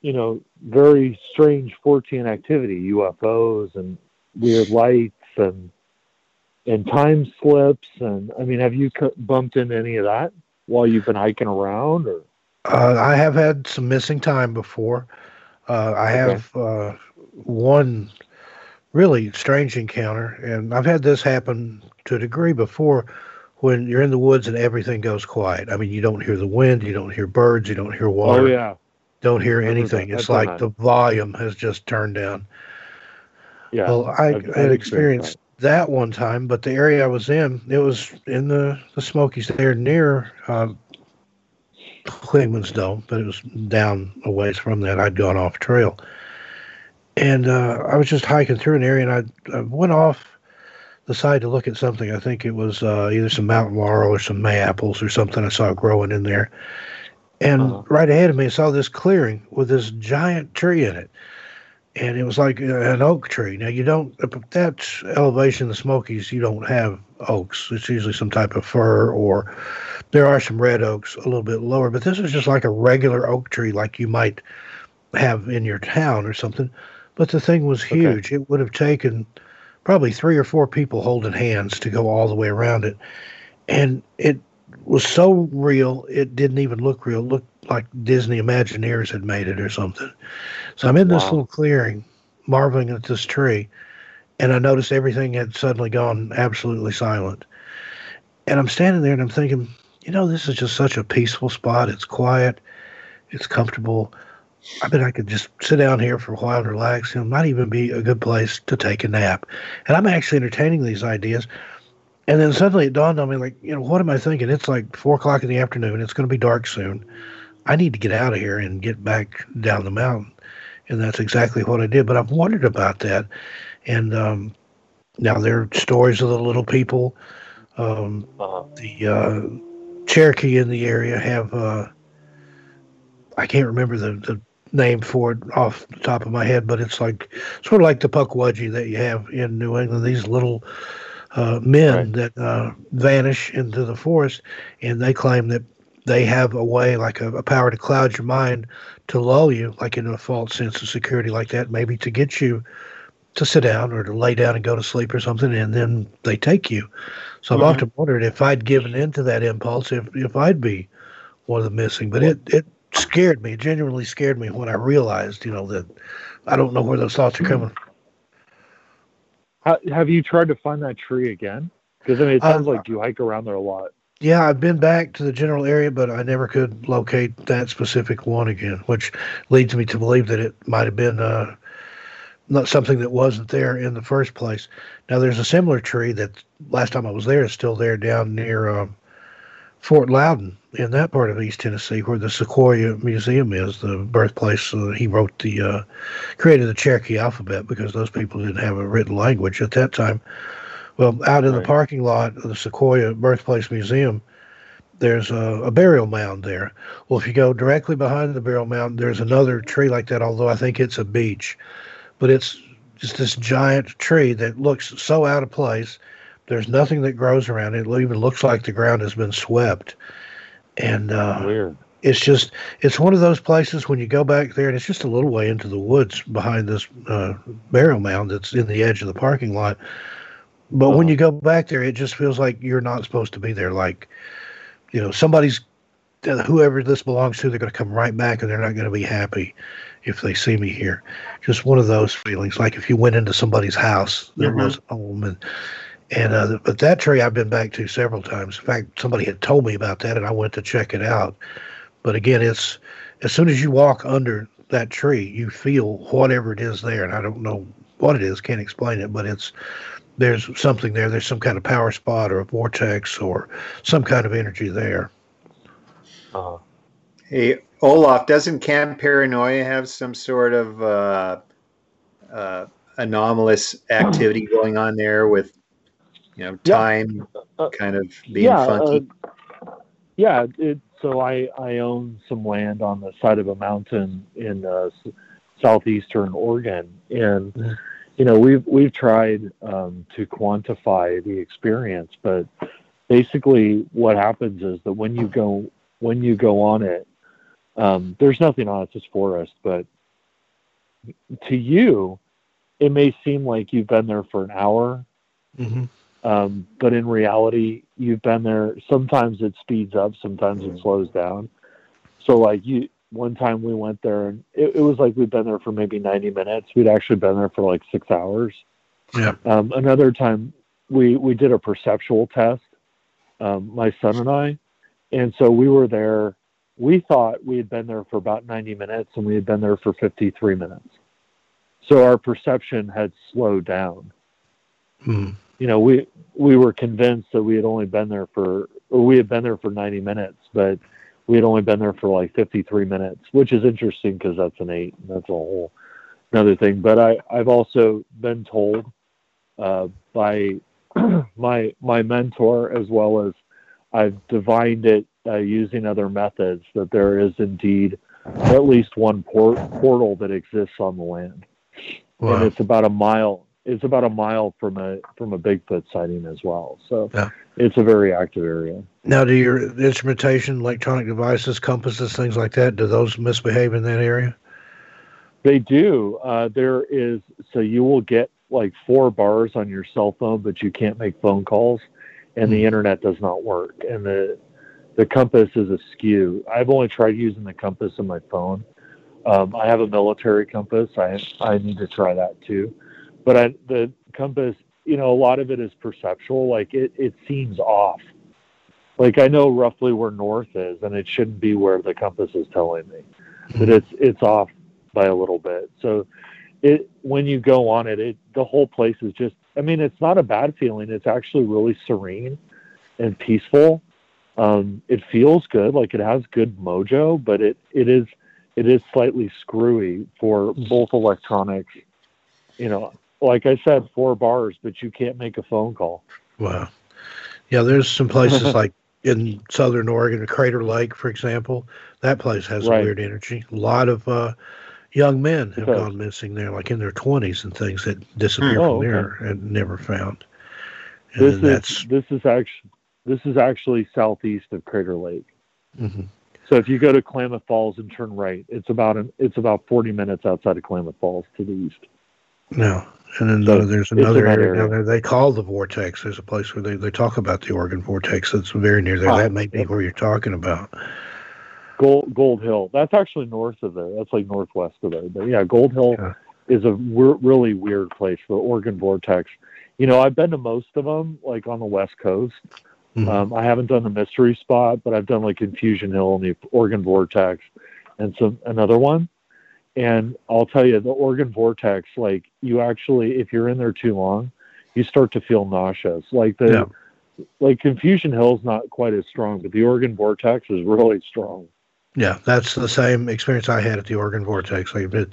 you know, very strange fourteen activity, U F Os and weird lights and and time slips. And I mean, have you c- bumped into any of that while you've been hiking around? Or uh, I have had some missing time before. Uh, I have okay. uh, one really strange encounter, and I've had this happen to a degree before. When you're in the woods and everything goes quiet. I mean, you don't hear the wind, you don't hear birds, you don't hear water. Oh, yeah. Don't hear anything. It's like that. The volume has just turned down. Yeah. Well, I I've, had I've experienced that. that one time, but the area I was in, it was in the, the Smokies there near uh, Clingman's Dome, but it was down a ways from that. I'd gone off trail. And uh, I was just hiking through an area, and I, I went off decided to look at something. I think it was uh, either some mountain laurel or some mayaples or something I saw growing in there. And uh-huh. right ahead of me, I saw this clearing with this giant tree in it. And it was like an oak tree. Now, you don't, at that elevation in the Smokies, you don't have oaks. It's usually some type of fir, or there are some red oaks a little bit lower. But this was just like a regular oak tree like you might have in your town or something. But the thing was huge. Okay. It would have taken probably three or four people holding hands to go all the way around it. And it was so real, it didn't even look real. It looked like Disney Imagineers had made it or something. So I'm in this wow. little clearing, marveling at this tree, and I noticed everything had suddenly gone absolutely silent. And I'm standing there, and I'm thinking, you know, this is just such a peaceful spot. It's quiet. It's comfortable. I bet I could just sit down here for a while and relax. It might even be a good place to take a nap. And I'm actually entertaining these ideas. And then suddenly it dawned on me, like, you know, what am I thinking? It's like four o'clock in the afternoon. It's going to be dark soon. I need to get out of here and get back down the mountain. And that's exactly what I did. But I've wondered about that. And um, now there are stories of the little people. Um, uh-huh. The uh, Cherokee in the area have, uh, I can't remember the, the name for it off the top of my head, but it's like sort of like the Puckwudgie that you have in New England, these little Uh, men right. that uh, vanish into the forest, and they claim that they have a way, like a, a power to cloud your mind, to lull you, like into a false sense of security like that, maybe to get you to sit down or to lay down and go to sleep or something, and then they take you. So mm-hmm. I've often wondered if I'd given in to that impulse, if, if I'd be one of the missing. But it, it scared me, it genuinely scared me when I realized, you know, that I don't know where those thoughts are coming from. Have you tried to find that tree again? Because I mean, it sounds uh, like you hike around there a lot. Yeah, I've been back to the general area, but I never could locate that specific one again, which leads me to believe that it might have been uh, not something that wasn't there in the first place. Now, there's a similar tree that last time I was there is still there down near um, Fort Loudon in that part of East Tennessee, where the Sequoia Museum is, the birthplace. Uh, he wrote the, uh, created the Cherokee alphabet because those people didn't have a written language at that time. Well, out in right. the parking lot of the Sequoia Birthplace Museum, there's a, a burial mound there. Well, if you go directly behind the burial mound, there's another tree like that, although I think it's a beech. But it's just this giant tree that looks so out of place. There's nothing that grows around it. It even looks like the ground has been swept. And uh, Weird. It's just, it's one of those places when you go back there, and it's just a little way into the woods behind this uh, burial mound that's in the edge of the parking lot. But oh. when you go back there, it just feels like you're not supposed to be there. Like, you know, somebody's, whoever this belongs to, they're going to come right back, and they're not going to be happy if they see me here. Just one of those feelings, like if you went into somebody's house that mm-hmm. was home. And, And uh, but that tree I've been back to several times. In fact, somebody had told me about that, and I went to check it out. But again, it's as soon as you walk under that tree, you feel whatever it is there, and I don't know what it is, can't explain it. But it's there's something there. There's some kind of power spot or a vortex or some kind of energy there. Uh, hey, Olav, doesn't Camp Paranoia have some sort of uh, uh, anomalous activity going on there with? You know, time yeah. kind of being yeah, funky. Uh, yeah. It, so I, I own some land on the side of a mountain in uh, southeastern Oregon. And, you know, we've, we've tried um, to quantify the experience. But basically what happens is that when you go when you go on it, um, there's nothing on it, it's just forest. But to you, it may seem like you've been there for an hour. Mm-hmm. Um, but in reality, you've been there. Sometimes it speeds up, sometimes it slows down. So like you, one time we went there and it, it was like we'd been there for maybe ninety minutes. We'd actually been there for like six hours. Yeah. Um, another time we, we did a perceptual test, um, my son and I. And so we were there. We thought we had been there for about ninety minutes and we had been there for fifty-three minutes. So our perception had slowed down. Hmm. You know, we we were convinced that we had only been there for, or we had been there for ninety minutes, but we had only been there for like fifty-three minutes, which is interesting because that's an eight, and that's a whole another thing. But I, I've also been told uh, by my my mentor, as well as I've divined it uh, using other methods, that there is indeed at least one por- portal that exists on the land. Wow. And it's about a mile. It's about a mile from a from a Bigfoot sighting as well. So yeah. It's a very active area. Now, do your instrumentation, electronic devices, compasses, things like that, do those misbehave in that area? They do. Uh, there is, so you will get like four bars on your cell phone, but you can't make phone calls, and the internet does not work, and the the compass is askew. I've only tried using the compass on my phone. Um, I have a military compass. I I need to try that too, but I, the compass, you know, a lot of it is perceptual. Like it, it seems off. Like I know roughly where north is, and it shouldn't be where the compass is telling me. But it's it's off by a little bit. So it when you go on it, it the whole place is just. I mean, it's not a bad feeling. It's actually really serene and peaceful. Um, it feels good. Like it has good mojo, but it it is. It is slightly screwy for both electronics, you know, like I said, four bars, but you can't make a phone call. Wow. Yeah. There's some places like in Southern Oregon, Crater Lake, for example, that place has right. a weird energy. A lot of, uh, young men have okay. gone missing there, like in their twenties and things that disappeared oh, from okay. there and never found. And this is, that's, this is actually, this is actually southeast of Crater Lake. Mm-hmm. So if you go to Klamath Falls and turn right, it's about an, it's about forty minutes outside of Klamath Falls to the east. No, and then so there's another, another area down there they call the vortex. There's a place where they, they talk about the Oregon vortex. That's very near there. Ah, that may be where you're talking about. Gold, Gold Hill. That's actually north of there. That's like northwest of there. But yeah, Gold Hill yeah. is a re- really weird place. The Oregon vortex. You know, I've been to most of them, like on the West Coast. Mm-hmm. Um, I haven't done the mystery spot, but I've done like Confusion Hill and the Oregon vortex and some, another one. And I'll tell you the Oregon vortex, like you actually, if you're in there too long, you start to feel nauseous. Like the, yeah. like Confusion Hill is not quite as strong, but the Oregon vortex is really strong. Yeah. That's the same experience I had at the Oregon vortex. Like, but,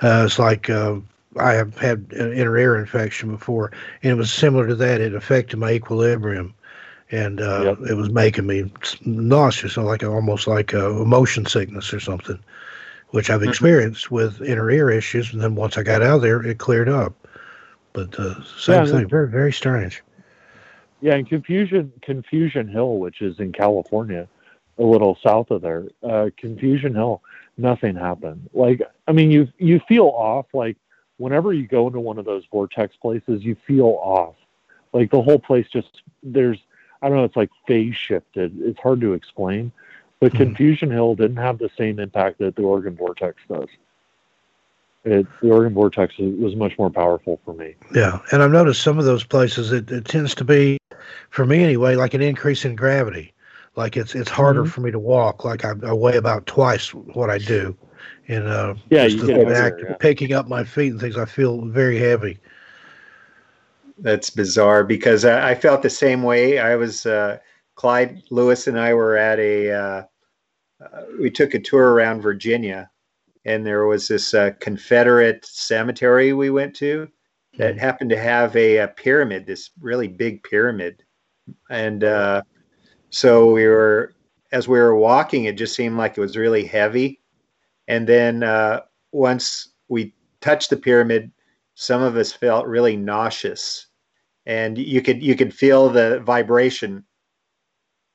uh, it's like, uh, I have had an inner ear infection before, and it was similar to that. It affected my equilibrium. And uh, yep. it was making me nauseous, like almost like a motion sickness or something, which I've experienced mm-hmm. with inner ear issues. And then once I got out of there, it cleared up. But uh, same yeah, thing, very very strange. Yeah, and Confusion Confusion Hill, which is in California, a little south of there, uh, Confusion Hill, nothing happened. Like I mean, you you feel off. Like whenever you go into one of those vortex places, you feel off. Like the whole place just there's. I don't know, it's like phase shifted. It's hard to explain. But mm-hmm. Confusion Hill didn't have the same impact that the Oregon vortex does. It, the Oregon vortex was much more powerful for me. Yeah, and I've noticed some of those places, it, it tends to be, for me anyway, like an increase in gravity. Like it's it's harder mm-hmm. for me to walk. Like I, I weigh about twice what I do. And uh, yeah, just the act of picking up my feet and things, I feel very heavy. That's bizarre because I, I felt the same way. I was, uh, Clyde Lewis and I were at a, uh, uh, we took a tour around Virginia, and there was this uh, Confederate cemetery we went to that mm-hmm. happened to have a, a pyramid, this really big pyramid. And uh, so we were, as we were walking, it just seemed like it was really heavy. And then uh, once we touched the pyramid, some of us felt really nauseous. And you could you could feel the vibration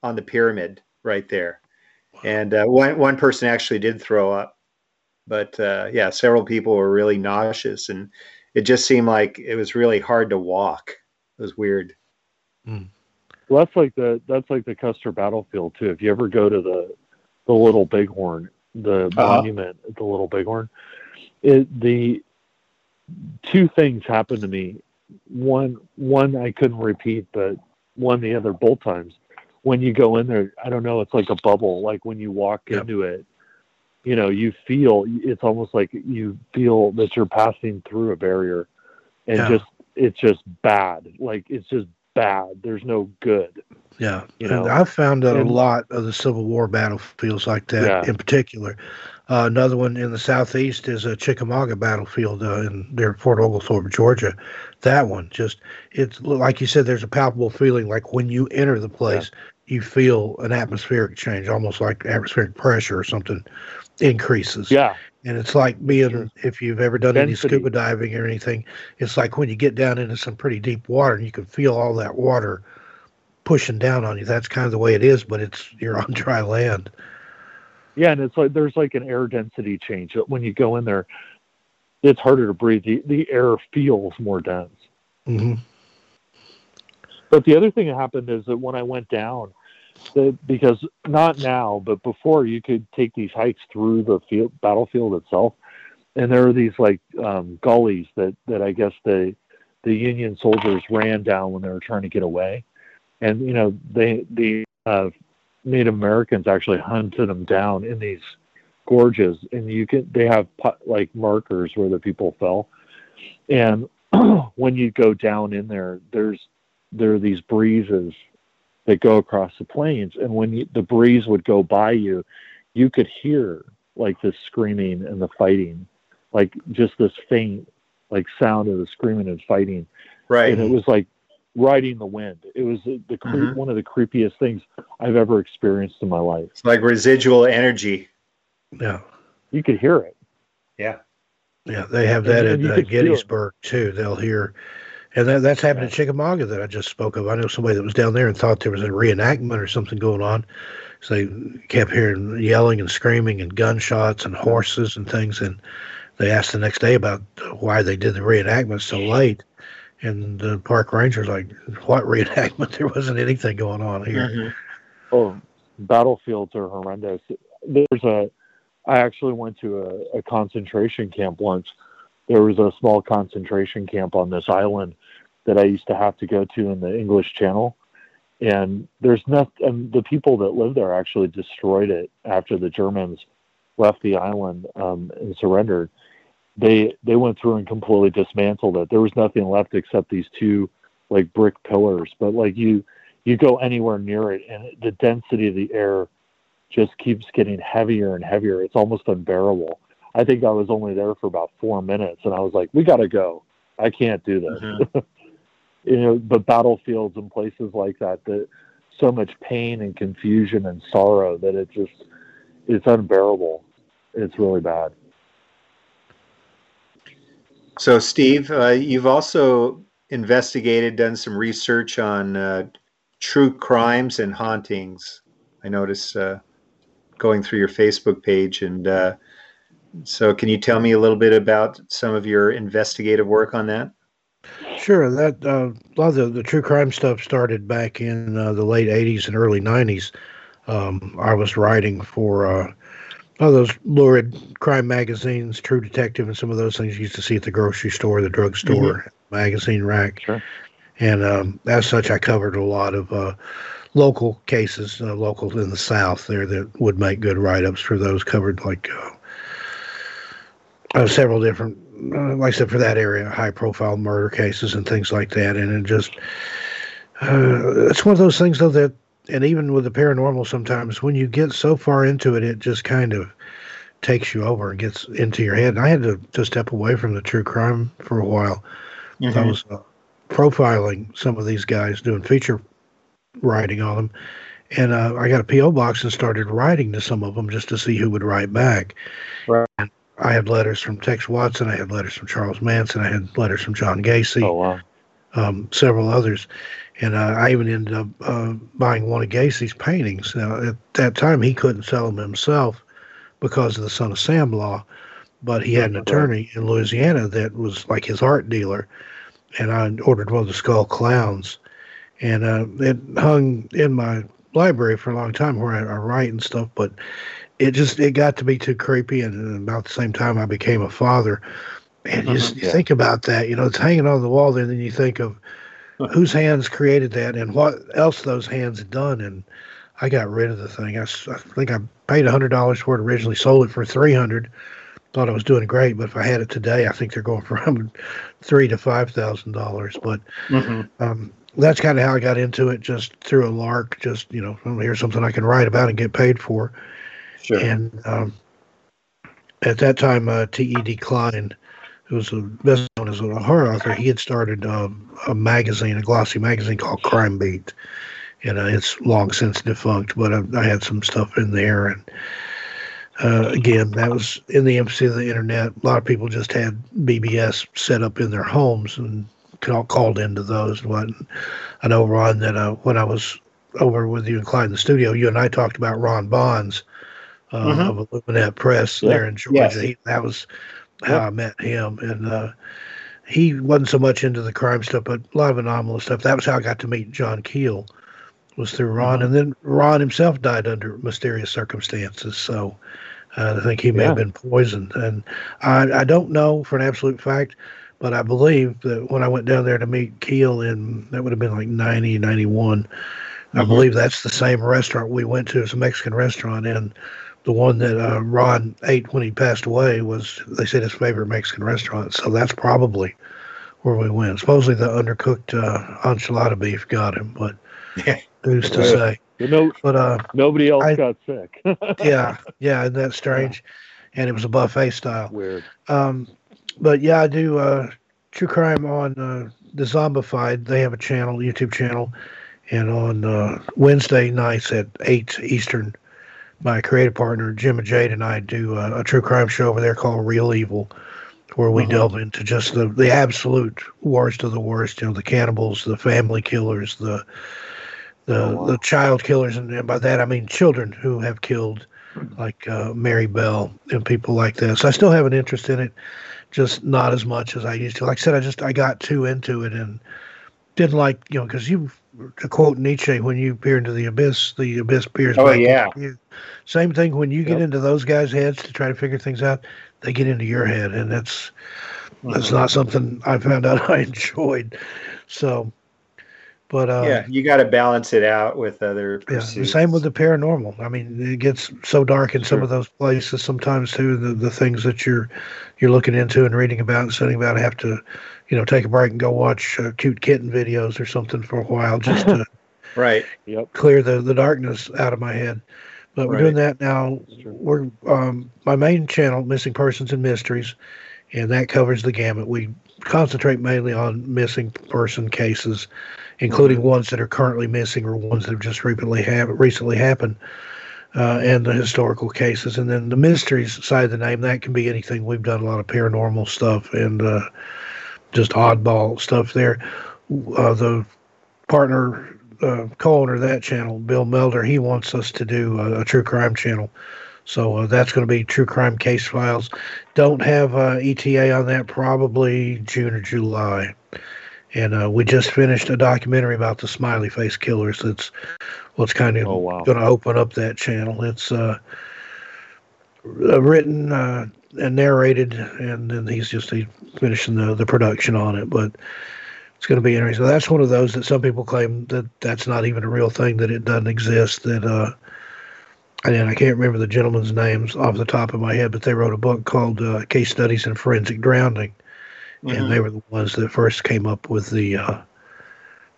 on the pyramid right there. Wow. And uh, one one person actually did throw up, but uh, yeah, several people were really nauseous, and it just seemed like it was really hard to walk. It was weird. Mm. Well, that's like the that's like the Custer Battlefield too. If you ever go to the the Little Bighorn, the uh-huh. monument at the Little Bighorn, it, the two things happened to me. One, one I couldn't repeat, but one the other both times. When you go in there, I don't know, it's like a bubble. Like when you walk yep. into it, you know, you feel, it's almost like you feel that you're passing through a barrier, and yeah. just, it's just bad. Like it's just bad. There's no good. Yeah. You know? And I've found that and, a lot of the Civil War battlefields like that yeah. in particular. Uh, another one in the southeast is a Chickamauga battlefield uh, in near Fort Oglethorpe, Georgia. That one just, it's like you said, there's a palpable feeling. Like when you enter the place, yeah. you feel an atmospheric change, almost like atmospheric pressure or something increases. Yeah. And it's like being, sure. if you've ever done Density. any scuba diving or anything, it's like when you get down into some pretty deep water and you can feel all that water pushing down on you. That's kind of the way it is, but it's, you're on dry land. Yeah, and it's like there's like an air density change when you go in there. it's harder to breathe. The, the air feels more dense. Mm-hmm. But the other thing that happened is that when I went down, the, because not now, but before, you could take these hikes through the field, battlefield itself, and there are these like um, gullies that, that I guess the the Union soldiers ran down when they were trying to get away, and you know they the uh, Native Americans actually hunted them down in these gorges, and you can they have like markers where the people fell, and when you go down in there, there's there are these breezes that go across the plains, and when you, the breeze would go by you, you could hear like the screaming and the fighting, like just this faint like sound of the screaming and fighting, right? And it was like riding the wind. It was the, the cre- mm-hmm. one of the creepiest things I've ever experienced in my life. It's like residual energy. Yeah, you could hear it. Yeah, yeah, they have that and, at and uh, Gettysburg too. They'll hear. And that, that's happened in Chickamauga that I just spoke of. I know somebody that was down there and thought there was a reenactment or something going on. So they kept hearing yelling and screaming and gunshots and horses and things. And they asked the next day about why they did the reenactment so late. And the park ranger's like, what reenactment? There wasn't anything going on here. Mm-hmm. Oh, battlefields are horrendous. There's a, I actually went to a, a concentration camp once. There was a small concentration camp on this island that I used to have to go to in the English Channel. And there's not, and the people that lived there actually destroyed it after the Germans left the island um, and surrendered. They, they went through and completely dismantled it. There was nothing left except these two like brick pillars, but like you, you go anywhere near it and the density of the air just keeps getting heavier and heavier. It's almost unbearable. I think I was only there for about four minutes and I was like, we got to go. I can't do this. Mm-hmm. You know, but battlefields and places like that, that so much pain and confusion and sorrow that it just, it's unbearable. It's really bad. So Steve, uh, you've also investigated, done some research on uh, true crimes and hauntings. I noticed uh, going through your Facebook page and, uh, so can you tell me a little bit about some of your investigative work on that? Sure. That uh, a lot of the, the true crime stuff started back in uh, the late eighties and early nineties. Um, I was writing for uh, all those lurid crime magazines, True Detective, and some of those things you used to see at the grocery store, the drugstore, mm-hmm. magazine rack. Sure. And um, as such, I covered a lot of uh, local cases, uh, local in the South there that would make good write-ups for those covered like... Uh, Uh, several different, uh, like I said, for that area, high-profile murder cases and things like that. And it just, uh, it's one of those things, though, that, and even with the paranormal sometimes, when you get so far into it, it just kind of takes you over and gets into your head. And I had to, to step away from the true crime for a while. Mm-hmm. I was uh, profiling some of these guys, doing feature writing on them. And uh, I got a P O box and started writing to some of them just to see who would write back. Right. And I had letters from Tex Watson. I had letters from Charles Manson. I had letters from John Gacy. Oh, wow. um, several others. And uh, I even ended up uh, buying one of Gacy's paintings. Now, at that time, he couldn't sell them himself because of the Son of Sam law, but he had an attorney in Louisiana that was like his art dealer. And I ordered one of the Skull Clowns. And uh, it hung in my library for a long time where I, I write and stuff, but it just, it got to be too creepy. And about the same time I became a father, and you, mm-hmm. you think about that, you know, it's hanging on the wall there. And then you think of whose hands created that and what else those hands had done. And I got rid of the thing. I, I think I paid a hundred dollars for it originally, sold it for three hundred, thought I was doing great. But if I had it today, I think they're going from three to five thousand dollars. But, mm-hmm. um, that's kind of how I got into it, just through a lark, just, you know, here's something I can write about and get paid for. Sure. And um, at that time, uh, T E D Klein, who was the best known as a horror author, he had started um, a magazine, a glossy magazine called Crime Beat. And uh, it's long since defunct, but I, I had some stuff in there. And uh, again, that was in the infancy of the internet. A lot of people just had B B S set up in their homes and called into those. And what I know, Ron, that uh, when I was over with you and Klein in the studio, you and I talked about Ron Bonds. Uh, mm-hmm. Of Illuminat Press, yeah. There in Georgia. Yes. He, that was how I met him. And uh, he wasn't so much into the crime stuff, but a lot of anomalous stuff. That was how I got to meet John Keel, was through Ron. Mm-hmm. And then Ron himself died under mysterious circumstances. So uh, I think he may yeah. have been poisoned. And I, I don't know for an absolute fact, but I believe that when I went down there to meet Keel in, that would have been like ninety, ninety-one, mm-hmm. I believe that's the same restaurant we went to. It's a Mexican restaurant. And the one that uh, Ron ate when he passed away was, they said, his favorite Mexican restaurant. So that's probably where we went. Supposedly the undercooked uh, enchilada beef got him, but yeah. who's to say? You know, but uh, nobody else I, got sick. yeah, yeah, isn't that strange? Yeah. And it was a buffet style. Weird. Um, but yeah, I do uh, true crime on uh, the Zombified. They have a channel, YouTube channel, and on uh, Wednesday nights at eight Eastern. My creative partner, Jim and Jade, and I do a, a true crime show over there called Real Evil, where we uh-huh. delve into just the, the absolute worst of the worst, you know, the cannibals, the family killers, the the, oh, wow. the child killers. And, and by that, I mean children who have killed, like uh, Mary Bell and people like this. I still have an interest in it, just not as much as I used to. Like I said, I just I got too into it and didn't like, you know, because you, to quote Nietzsche, when you peer into the abyss, the abyss peers oh, back yeah. into you. Same thing when you yep. get into those guys' heads to try to figure things out, they get into your head, and that's that's mm-hmm. not something I found out I enjoyed. So, but uh, yeah, you got to balance it out with other pursuits. Yeah, the same with the paranormal. I mean, it gets so dark in sure. some of those places sometimes too. The the things that you're you're looking into and reading about and studying about, I have to, you know, take a break and go watch uh, cute kitten videos or something for a while just to right yep. clear the the darkness out of my head. But we're right. doing that now. We're um, my main channel, Missing Persons and Mysteries, and that covers the gamut. We concentrate mainly on missing person cases, including mm-hmm. ones that are currently missing or ones that have just recently ha- recently happened, uh, and the historical cases. And then the mysteries side of the name, that can be anything. We've done a lot of paranormal stuff and uh, just oddball stuff there. Uh, the partner... Uh, co-owner of that channel, Bill Melder, he wants us to do a, a true crime channel, so uh, that's going to be True Crime Case Files. Don't have uh, E T A on that, probably June or July. And uh, we just finished a documentary about the Smiley Face Killers. That's what's kind of oh, wow. going to open up that channel. It's uh, written uh, and narrated, and then he's just he's finishing the, the production on it, but it's going to be interesting. So that's one of those that some people claim that that's not even a real thing, that it doesn't exist. That uh, and I can't remember the gentleman's names off the top of my head, but they wrote a book called uh, Case Studies in Forensic Drowning, mm-hmm. and they were the ones that first came up with the uh,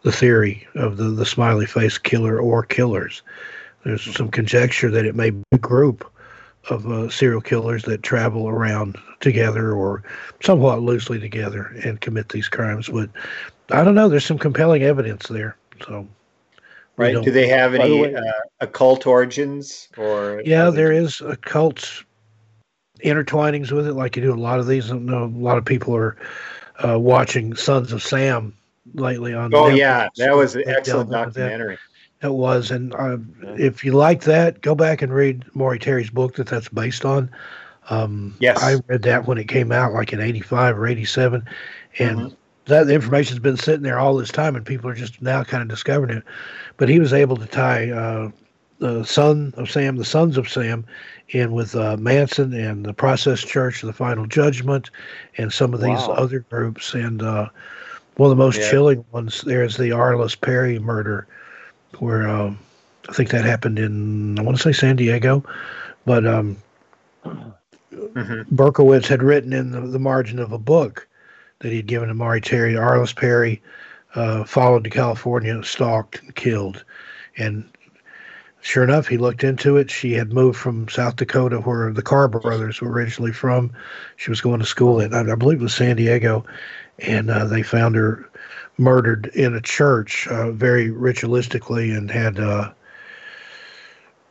the theory of the the smiley face killer or killers. There's mm-hmm. some conjecture that it may be a group of uh, serial killers that travel around together or somewhat loosely together and commit these crimes, but I don't know. There's some compelling evidence there. So, right? Do they have any the way, uh, occult origins? Or yeah, there is occult intertwinings with it, like you do a lot of these. I know a lot of people are uh, watching Sons of Sam lately on. Oh Netflix. Yeah, that was an excellent documentary. It was, and uh, yeah. if you like that, go back and read Maury Terry's book that that's based on. Um, yes, I read that when it came out, like in eighty-five or eighty-seven, and. Mm-hmm. That information's been sitting there all this time, and people are just now kind of discovering it. But he was able to tie uh, the Son of Sam, the Sons of Sam, in with uh, Manson and the Process Church, the Final Judgment, and some of these wow. other groups. And uh, one of the most yeah. chilling ones there is the Arliss Perry murder, where um, I think that happened in, I want to say San Diego, but um, mm-hmm. Berkowitz had written in the, the margin of a book that he'd given to Maury Terry, Arliss Perry, uh, followed to California, stalked, and killed. And sure enough, he looked into it. She had moved from South Dakota, where the Carr brothers were originally from. She was going to school in, I believe it was San Diego, and uh, they found her murdered in a church uh, very ritualistically, and had uh,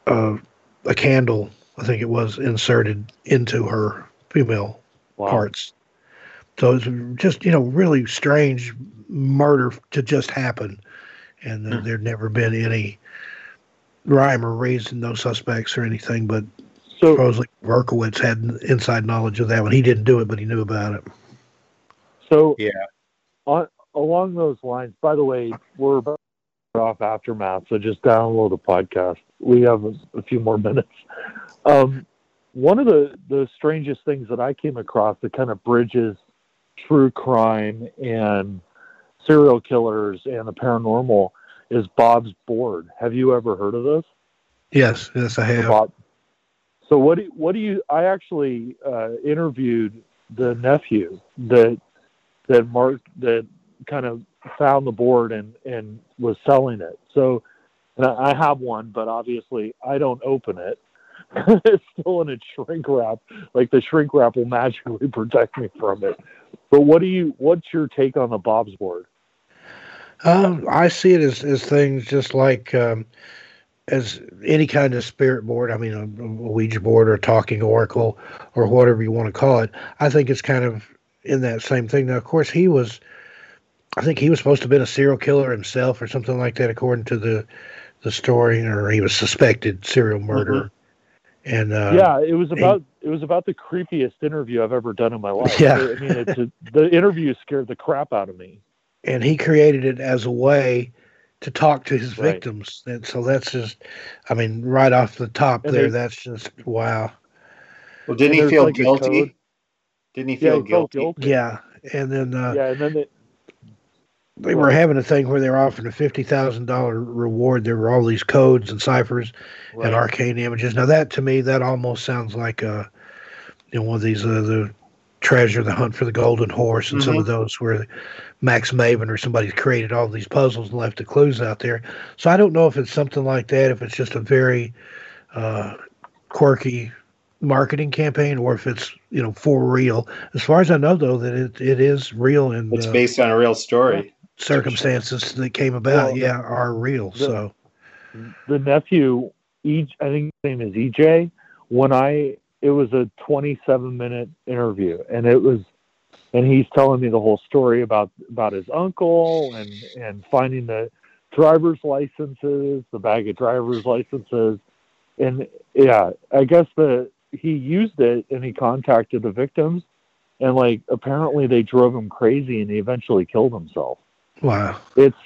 uh, a candle, I think it was, inserted into her female wow. parts. So it's just, you know, really strange murder to just happen. And uh, mm. there'd never been any rhyme or reason, no suspects or anything. But So Supposedly Berkowitz had inside knowledge of that one. He didn't do it, but he knew about it. So yeah, on, along those lines, by the way, we're about off Aftermath, so just download the podcast. We have a, a few more minutes. Um, one of the, the strangest things that I came across that kind of bridges true crime and serial killers and the paranormal is Bob's Board. Have you ever heard of this? Yes, yes, I have. Bob. So what do, what do you, I actually uh, interviewed the nephew that, that Mark, that kind of found the board and, and was selling it. So, and I have one, but obviously I don't open it. It's still in a shrink wrap. Like the shrink wrap will magically protect me from it. But what do you, what's your take on the Bob's Board? Um, I see it as, as things just like, um, as any kind of spirit board, I mean, a, a Ouija board or a talking oracle or whatever you want to call it. I think it's kind of in that same thing. Now, of course, he was, I think he was supposed to have been a serial killer himself or something like that, according to the, the story, or he was suspected serial murderer. Mm-hmm. And uh, yeah, it was about he, it was about the creepiest interview I've ever done in my life. Yeah. I mean, it's a, the interview scared the crap out of me. And he created it as a way to talk to his right. victims. And so that's just, I mean, right off the top and there, that's just, wow. Well, didn't he feel like guilty? Didn't he feel yeah, guilty? guilty? Yeah. And then, uh, yeah, and then they, they well, were having a thing where they were offering a fifty thousand dollars reward. There were all these codes and ciphers right. and arcane images. Now that, to me, that almost sounds like, a, you know, one of these, uh, the Treasure, The Hunt for the Golden Horse, and mm-hmm. some of those where Max Maven or somebody's created all these puzzles and left the clues out there. So I don't know if it's something like that, if it's just a very uh, quirky marketing campaign, or if it's, you know, for real. As far as I know, though, that it, it is real, and it's uh, based on a real story. Circumstances that came about, well, yeah, are real. The, so the nephew, e, I think his name is E J. When I It was a twenty-seven minute interview, and it was, and he's telling me the whole story about, about his uncle and, and finding the driver's licenses, the bag of driver's licenses. And yeah, I guess the, he used it and he contacted the victims, and like, apparently they drove him crazy and he eventually killed himself. Wow. It's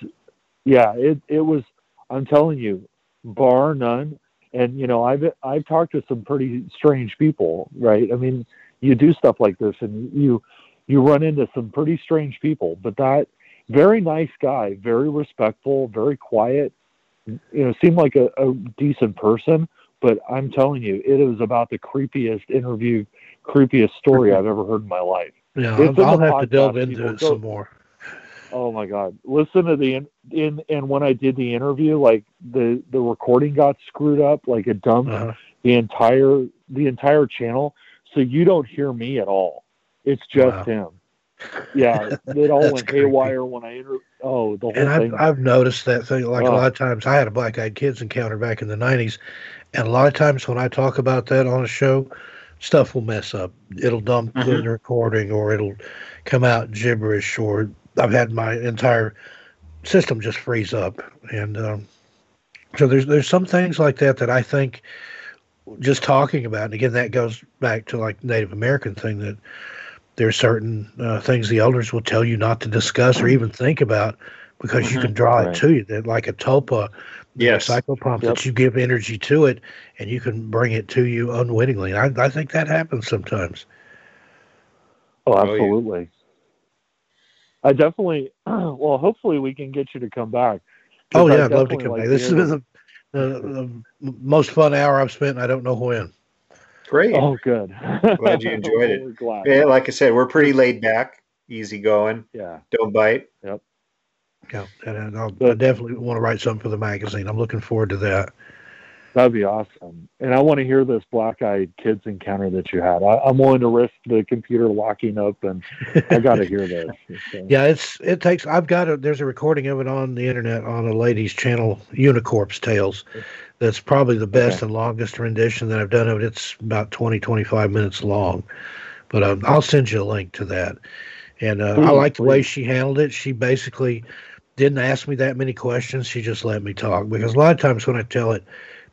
yeah, it, it was, I'm telling you, bar none. And, you know, I've, I've talked to some pretty strange people, right? I mean, you do stuff like this and you, you run into some pretty strange people, but that very nice guy, very respectful, very quiet, you know, seemed like a, a decent person, but I'm telling you, it is about the creepiest interview, creepiest story I've ever heard in my life. Yeah, I'll, I'll have to delve into it some more. Oh my God! Listen to the in, in and when I did the interview, like the, the recording got screwed up, like it dumped uh-huh. the entire the entire channel, so you don't hear me at all. It's just wow. him. Yeah, it all went creepy. Haywire when I inter- oh the whole and thing. I've, I've noticed that thing. Like wow. a lot of times, I had a Black Eyed Kids encounter back in the nineties, and a lot of times when I talk about that on a show, stuff will mess up. It'll dump uh-huh. the recording, or it'll come out gibberish, or I've had my entire system just freeze up. And um, so there's there's some things like that that I think just talking about, and again, that goes back to like Native American thing, that there's certain uh, things the elders will tell you not to discuss or even think about because mm-hmm. you can draw right. it to you. That like a tulpa, yes. a psychopomp, yep. that you give energy to it and you can bring it to you unwittingly. And I, I think that happens sometimes. Oh, absolutely. Oh, yeah. I definitely, well, hopefully we can get you to come back. Oh, yeah, I'd love to come like back. This has been the, the, the most fun hour I've spent, I don't know when. Great. Oh, good. Glad you enjoyed it. Glad. Yeah, like I said, we're pretty laid back, easy going. Yeah. Don't bite. Yep. Yeah, and I'll but, I definitely want to write something for the magazine. I'm looking forward to that. That'd be awesome. And I want to hear this Black-Eyed Kids encounter that you had. I, I'm willing to risk the computer locking up, and I got to hear this. So. Yeah, it's it takes. I've got a. There's a recording of it on the internet on a lady's channel, Unicorp's Tales. That's probably the best okay. and longest rendition that I've done of it. It's about twenty, twenty-five minutes long, but um, I'll send you a link to that. And uh, please, I like the please. way she handled it. She basically didn't ask me that many questions. She just let me talk, because a lot of times when I tell it,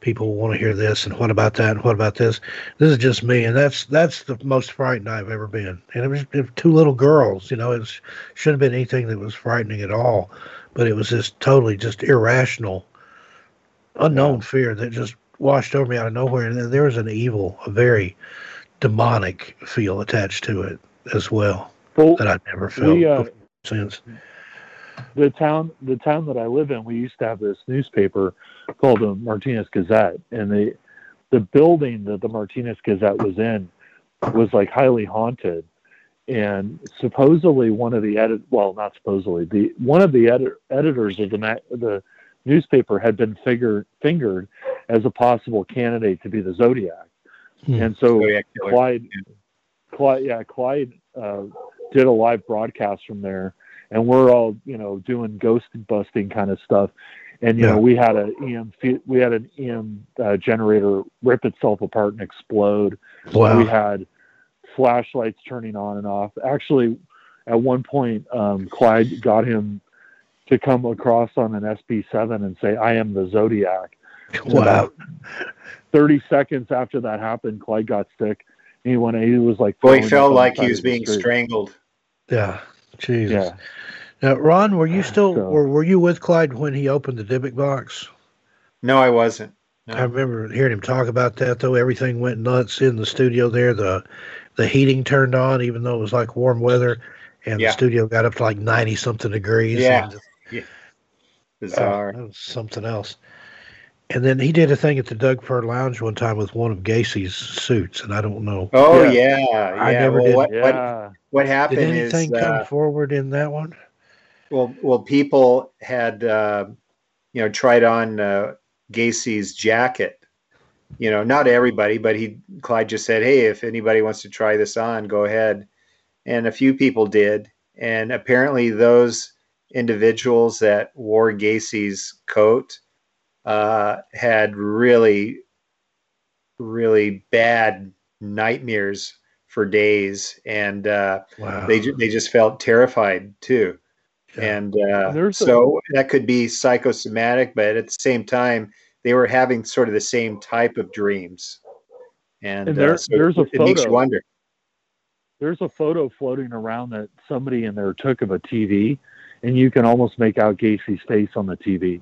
people want to hear this, and what about that, and what about this. This is just me, and that's that's the most frightened I've ever been. And it was, it was two little girls, you know. It was, shouldn't have been anything that was frightening at all, but it was this totally just irrational, unknown wow. fear that just washed over me out of nowhere. And there was an evil, a very demonic feel attached to it as well, well that I've never felt we, uh, since. The town, the town that I live in, we used to have this newspaper called the Martinez Gazette, and the the building that the Martinez Gazette was in was like highly haunted. And supposedly, one of the edit, well, not supposedly, the one of the edit, editors of the the newspaper had been figured fingered as a possible candidate to be the Zodiac, hmm. and so Zodiac Clyde, Clyde, yeah, Clyde uh, did a live broadcast from there. And we're all, you know, doing ghost busting kind of stuff, and you yeah. know, we had a E M, we had an E M uh, generator rip itself apart and explode. Wow. We had flashlights turning on and off. Actually, at one point, um, Clyde got him to come across on an S B seven and say, "I am the Zodiac." Wow. Thirty seconds after that happened, Clyde got sick. And he went. He was like, "Boy, he felt like he was being strangled." Yeah. Jesus. Yeah. Now, Ron, were you still, so, were, were you with Clyde when he opened the Dybbuk box? No, I wasn't. No. I remember hearing him talk about that, though. Everything went nuts in the studio there. The the heating turned on, even though it was like warm weather, and yeah. the studio got up to like ninety-something degrees. Yeah. And, yeah. Bizarre. Uh, that was something else. And then he did a thing at the Doug Fir Lounge one time with one of Gacy's suits, and I don't know. Oh, yeah. yeah. I yeah. never well, did. What, yeah. what, what happened is... Did anything is, come uh, forward in that one? Well, well, people had, uh, you know, tried on uh, Gacy's jacket. You know, not everybody, but he Clyde just said, hey, if anybody wants to try this on, go ahead. And a few people did. And apparently those individuals that wore Gacy's coat... Uh, had really, really bad nightmares for days, and uh, wow. they ju- they just felt terrified too. Yeah. And uh, so a- that could be psychosomatic, but at the same time, they were having sort of the same type of dreams. And, and there, uh, so there's it, a photo. It makes you wonder. There's a photo floating around that somebody in there took of a T V, and you can almost make out Gacy's face on the T V.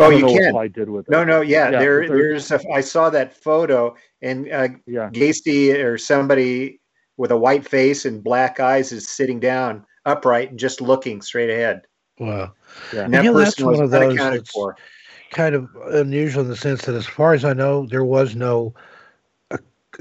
Oh, you can. What I did with no, no, yeah. yeah there, there's. there's a, I saw that photo, and uh, yeah. Gacy or somebody with a white face and black eyes is sitting down upright and just looking straight ahead. Wow. Yeah. And that you know, person was one of those accounted for. Kind of unusual in the sense that, as far as I know, there was no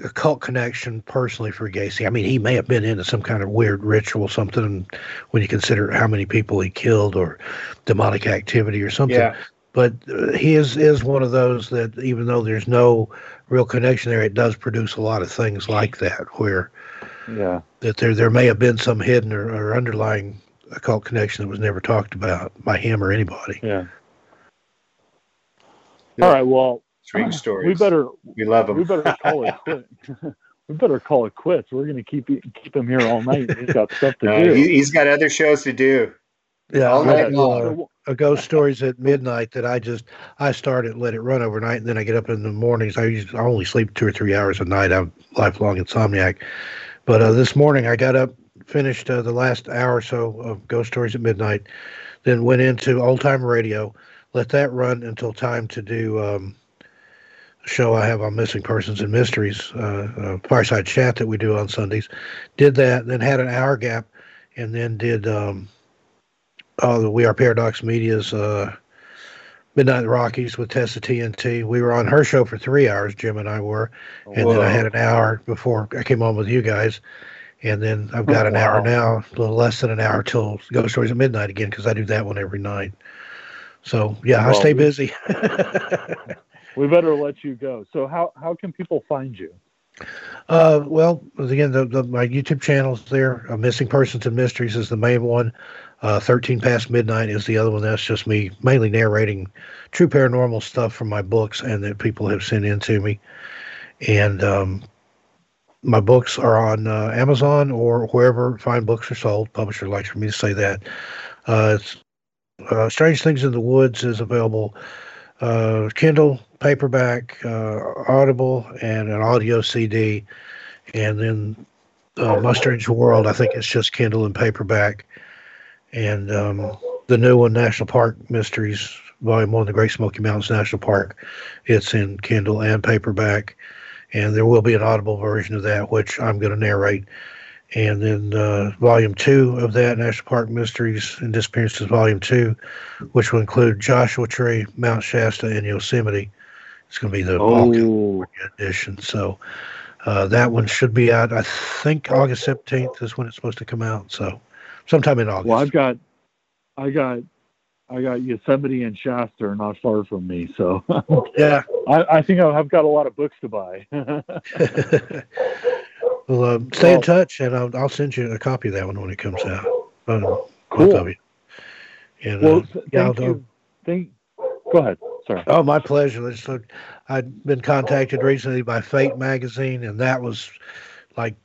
occult connection personally for Gacy. I mean, he may have been into some kind of weird ritual, something, when you consider how many people he killed or demonic activity or something. Yeah. But he is, is one of those that, even though there's no real connection there, it does produce a lot of things like that, where yeah. that there there may have been some hidden or, or underlying occult connection that was never talked about by him or anybody. Yeah. yeah. All right. Well, strange stories. We better we love them. We better call it quits. we better call it quits. We're going to keep keep him here all night. He's got stuff to no, do. He, he's got other shows to do. Yeah, all night long. A ghost stories at midnight that I just I start it, let it run overnight, and then I get up in the mornings. I usually I only sleep two or three hours a night. I'm a lifelong insomniac, but uh, this morning I got up, finished uh, the last hour or so of ghost stories at midnight, then went into old time radio, let that run until time to do um, a show I have on missing persons and mysteries, uh, a fireside chat that we do on Sundays. Did that, then had an hour gap, and then did. Um, Oh, the We Are Paradox Media's uh, Midnight in the Rockies with Tessa T N T. We were on her show for three hours, Jim and I were. And Whoa. Then I had an hour before I came on with you guys. And then I've got oh, an wow. hour now, a little less than an hour till Ghost Stories at Midnight again, because I do that one every night. So, yeah, well, I stay busy. We better let you go. So how, how can people find you? Uh, well, again, the, the, my YouTube channel's there. Uh, Missing Persons and Mysteries is the main one. Uh, thirteen Past Midnight is the other one. That's just me mainly narrating true paranormal stuff from my books and that people have sent in to me. And um, my books are on uh, Amazon or wherever fine books are sold. Publisher likes for me to say that. Uh, it's, uh, Strange Things in the Woods is available uh, Kindle, paperback, uh, Audible, and an audio C D. And then uh, My Strange World, I think it's just Kindle and paperback. And um, the new one, National Park Mysteries, Volume one, The Great Smoky Mountains National Park, it's in Kindle and paperback. And there will be an Audible version of that, which I'm going to narrate. And then uh, Volume two of that, National Park Mysteries and Disappearances Volume two, which will include Joshua Tree, Mount Shasta, and Yosemite. It's going to be the oh. edition. So uh, that one should be out, I think August seventeenth is when it's supposed to come out. So sometime in August. Well, I've got, I got, I got Yosemite and Shasta are not far from me. So yeah, I, I think I've got a lot of books to buy. Well, uh, stay well, in touch, and I'll, I'll send you a copy of that one when it comes out. Cool. And, well, uh, thank yeah, you. Thank, go ahead. Sorry. Oh, my pleasure. It's, uh, I'd been contacted recently by Fate magazine, and that was like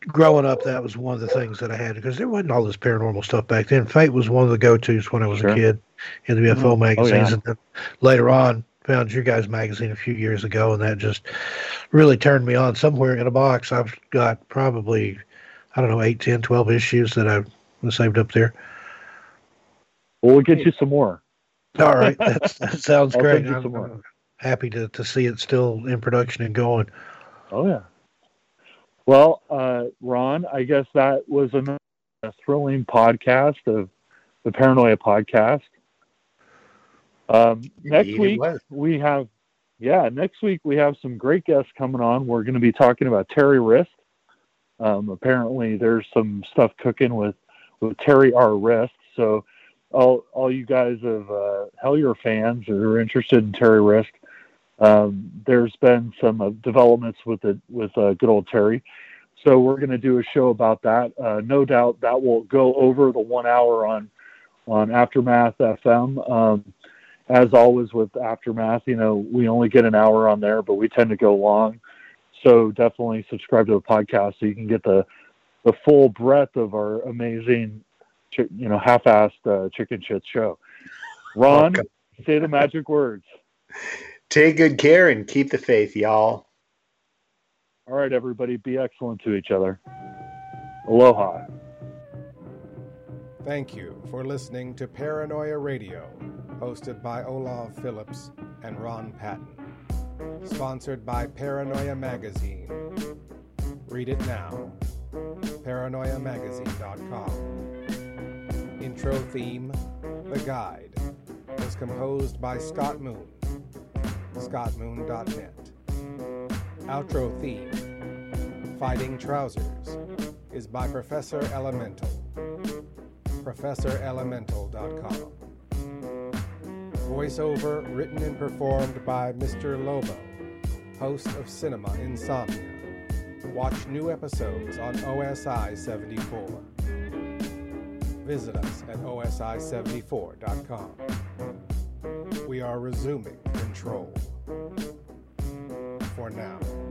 growing up. That was one of the things that I had because there wasn't all this paranormal stuff back then. Fate was one of the go-tos when I was sure. a kid in the U F O oh, magazines, oh, yeah. and then later on. Found your guys' magazine a few years ago, and that just really turned me on. Somewhere in a box, I've got probably, I don't know, eight, ten, twelve issues that I've saved up there. Well, we'll get you some more. All right. That's, that sounds great. I'm some more. happy to, to see it still in production and going. Oh, yeah. Well, uh, Ron, I guess that was another thrilling podcast of the Paranoia Podcast. Um, next week we have, yeah, next week we have some great guests coming on. We're going to be talking about Terry Rist. Um, apparently there's some stuff cooking with, with Terry R. Rist. So all, all you guys of, uh, Hellier fans that are interested in Terry Rist, um, there's been some uh, developments with it, with uh, good old Terry. So we're going to do a show about that. Uh, no doubt that will go over the one hour on, on Aftermath F M. Um, As always with Aftermath, you know, we only get an hour on there, but we tend to go long. So definitely subscribe to the podcast so you can get the the full breadth of our amazing, you know, half-assed uh, chicken shit show. Ron, welcome. Say the magic words. Take good care and keep the faith, y'all. All right, everybody. Be excellent to each other. Aloha. Thank you for listening to Paranoia Radio. Hosted by Olav Phillips and Ron Patton. Sponsored by Paranoia Magazine. Read it now. paranoia magazine dot com. Intro theme, The Guide, was composed by Scott Moon. scott moon dot net. Outro theme, Fighting Trousers, is by Professor Elemental. professor elemental dot com. Voiceover written and performed by Mister Lobo, host of Cinema Insomnia. Watch new episodes on O S I seventy-four. Visit us at O S I seventy-four dot com. We are resuming control. For now.